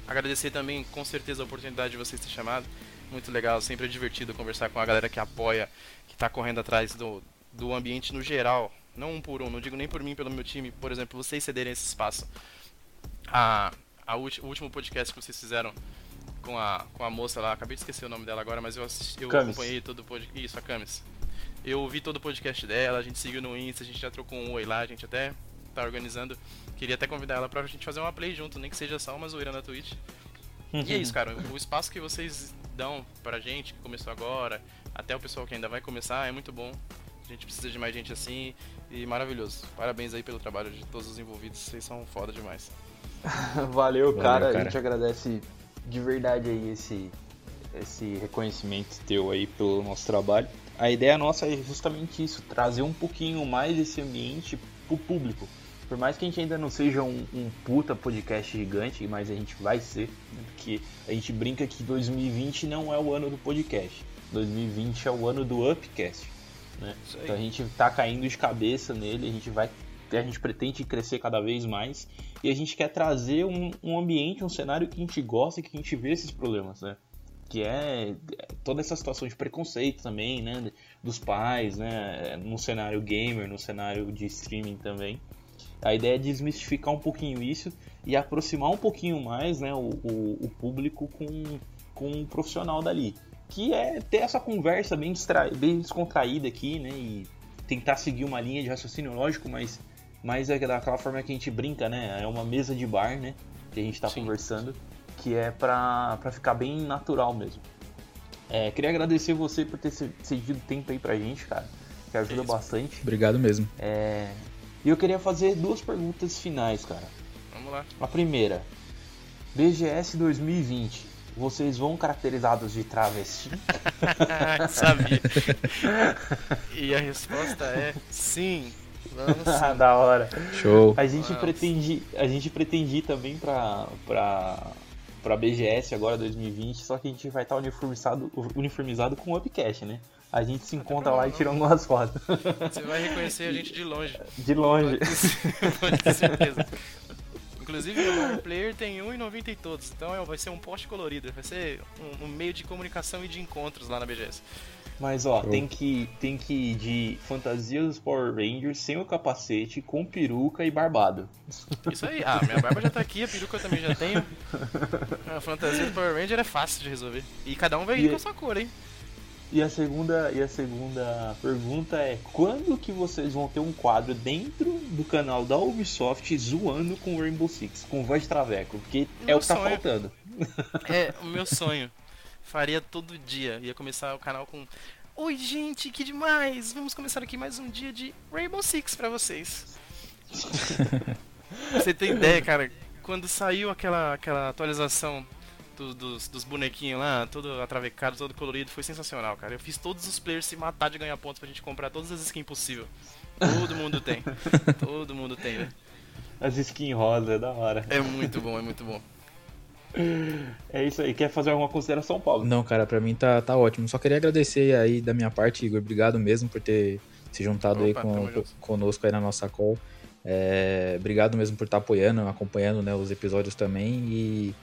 Agradecer também, com certeza, a oportunidade de vocês terem chamado. Muito legal, sempre é divertido conversar com a galera que apoia, que tá correndo atrás do ambiente no geral. Não um por um, não digo nem por mim, pelo meu time. Por exemplo, vocês cederem esse espaço. O último podcast que vocês fizeram com a moça lá, acabei de esquecer o nome dela agora, mas eu acompanhei todo o podcast. Isso, a Camis. Eu ouvi todo o podcast dela, a gente seguiu no Insta, a gente já trocou um oi lá, a gente até tá organizando. Queria até convidar ela pra gente fazer uma play junto, nem que seja só uma zoeira na Twitch. E é isso, cara, o espaço que vocês dão pra gente, que começou agora, até o pessoal que ainda vai começar, é muito bom. A gente precisa de mais gente assim, e maravilhoso. Parabéns aí pelo trabalho de todos os envolvidos, vocês são foda demais. Valeu, cara. A gente agradece de verdade aí esse reconhecimento teu aí pelo nosso trabalho. A ideia nossa é justamente isso, trazer um pouquinho mais desse ambiente pro público. Por mais que a gente ainda não seja um puta podcast gigante, mas a gente vai ser, né? Porque a gente brinca que 2020 não é o ano do podcast, 2020 é o ano do Upcast, né? Então a gente tá caindo de cabeça nele, a gente pretende crescer cada vez mais e a gente quer trazer um ambiente, um cenário que a gente gosta e que a gente vê esses problemas, né? Que é toda essa situação de preconceito também, né, dos pais, né, no cenário gamer, no cenário de streaming também. A ideia é desmistificar um pouquinho isso e aproximar um pouquinho mais, né, o público com um profissional dali. Que é ter essa conversa bem descontraída aqui, né, e tentar seguir uma linha de raciocínio lógico, mas é daquela forma que a gente brinca, né, é uma mesa de bar, né, que a gente tá conversando. Que é pra ficar bem natural mesmo. Queria agradecer você por ter cedido tempo aí pra gente, cara, que ajuda bastante. Obrigado mesmo. E eu queria fazer 2 perguntas finais, cara. Vamos lá. A primeira, BGS 2020, vocês vão caracterizados de travesti? Sabia. E a resposta é sim. Nossa. Da hora. Show. A gente pretende ir também pra BGS agora 2020, só que a gente vai estar uniformizado com o Upcast, né? A gente se encontra lá e tira algumas fotos. Você vai reconhecer a gente de longe. De longe. Pode ter certeza. Inclusive o player tem 1,90 em todos, então vai ser um post colorido, vai ser um meio de comunicação e de encontros lá na BGS. Mas ó, tem que ir de fantasia dos Power Rangers, sem o capacete, com peruca e barbado. Isso aí, minha barba já tá aqui, a peruca eu também já tenho. A fantasia dos Power Rangers é fácil de resolver. E cada um vai ir com a sua cor, hein? E a segunda pergunta é, quando que vocês vão ter um quadro dentro do canal da Ubisoft zoando com o Rainbow Six, com voz de Traveco? Porque é o que tá faltando. É o meu sonho. Faria todo dia, ia começar o canal com: oi gente, que demais, vamos começar aqui mais um dia de Rainbow Six pra vocês. Você tem ideia, cara, quando saiu aquela atualização dos bonequinhos lá, todo atravecado, todo colorido, foi sensacional, cara. Eu fiz todos os players se matar de ganhar pontos pra gente comprar todas as skins possíveis. Todo mundo tem, né? As skins rosa, é da hora. É muito bom. É isso aí, quer fazer alguma consideração, Paulo? Não, cara, pra mim tá ótimo. Só queria agradecer aí da minha parte, Igor. Obrigado mesmo por ter se juntado conosco aí na nossa call. Obrigado mesmo por estar acompanhando, né, os episódios também. E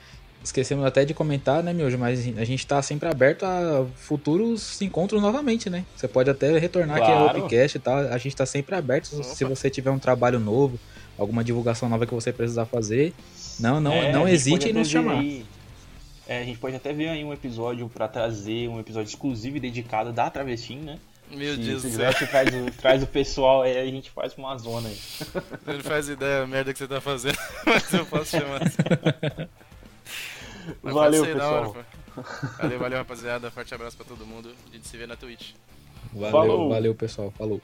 esquecemos até de comentar, né, Miojo, mas a gente tá sempre aberto a futuros encontros novamente, né? Você pode até retornar aqui ao podcast e tal. A gente tá sempre aberto. Se você tiver um trabalho novo, alguma divulgação nova que você precisar fazer, não hesite em nos chamar. A gente pode até ver aí um episódio pra trazer, um episódio exclusivo e dedicado da Travestim, né? Meu Deus do céu. Traz o pessoal aí, a gente faz uma zona aí. Você não faz ideia da merda que você tá fazendo, mas eu posso chamar. Valeu, pessoal. Valeu, rapaziada. Forte abraço pra todo mundo. A gente se vê na Twitch. Valeu, pessoal. Falou.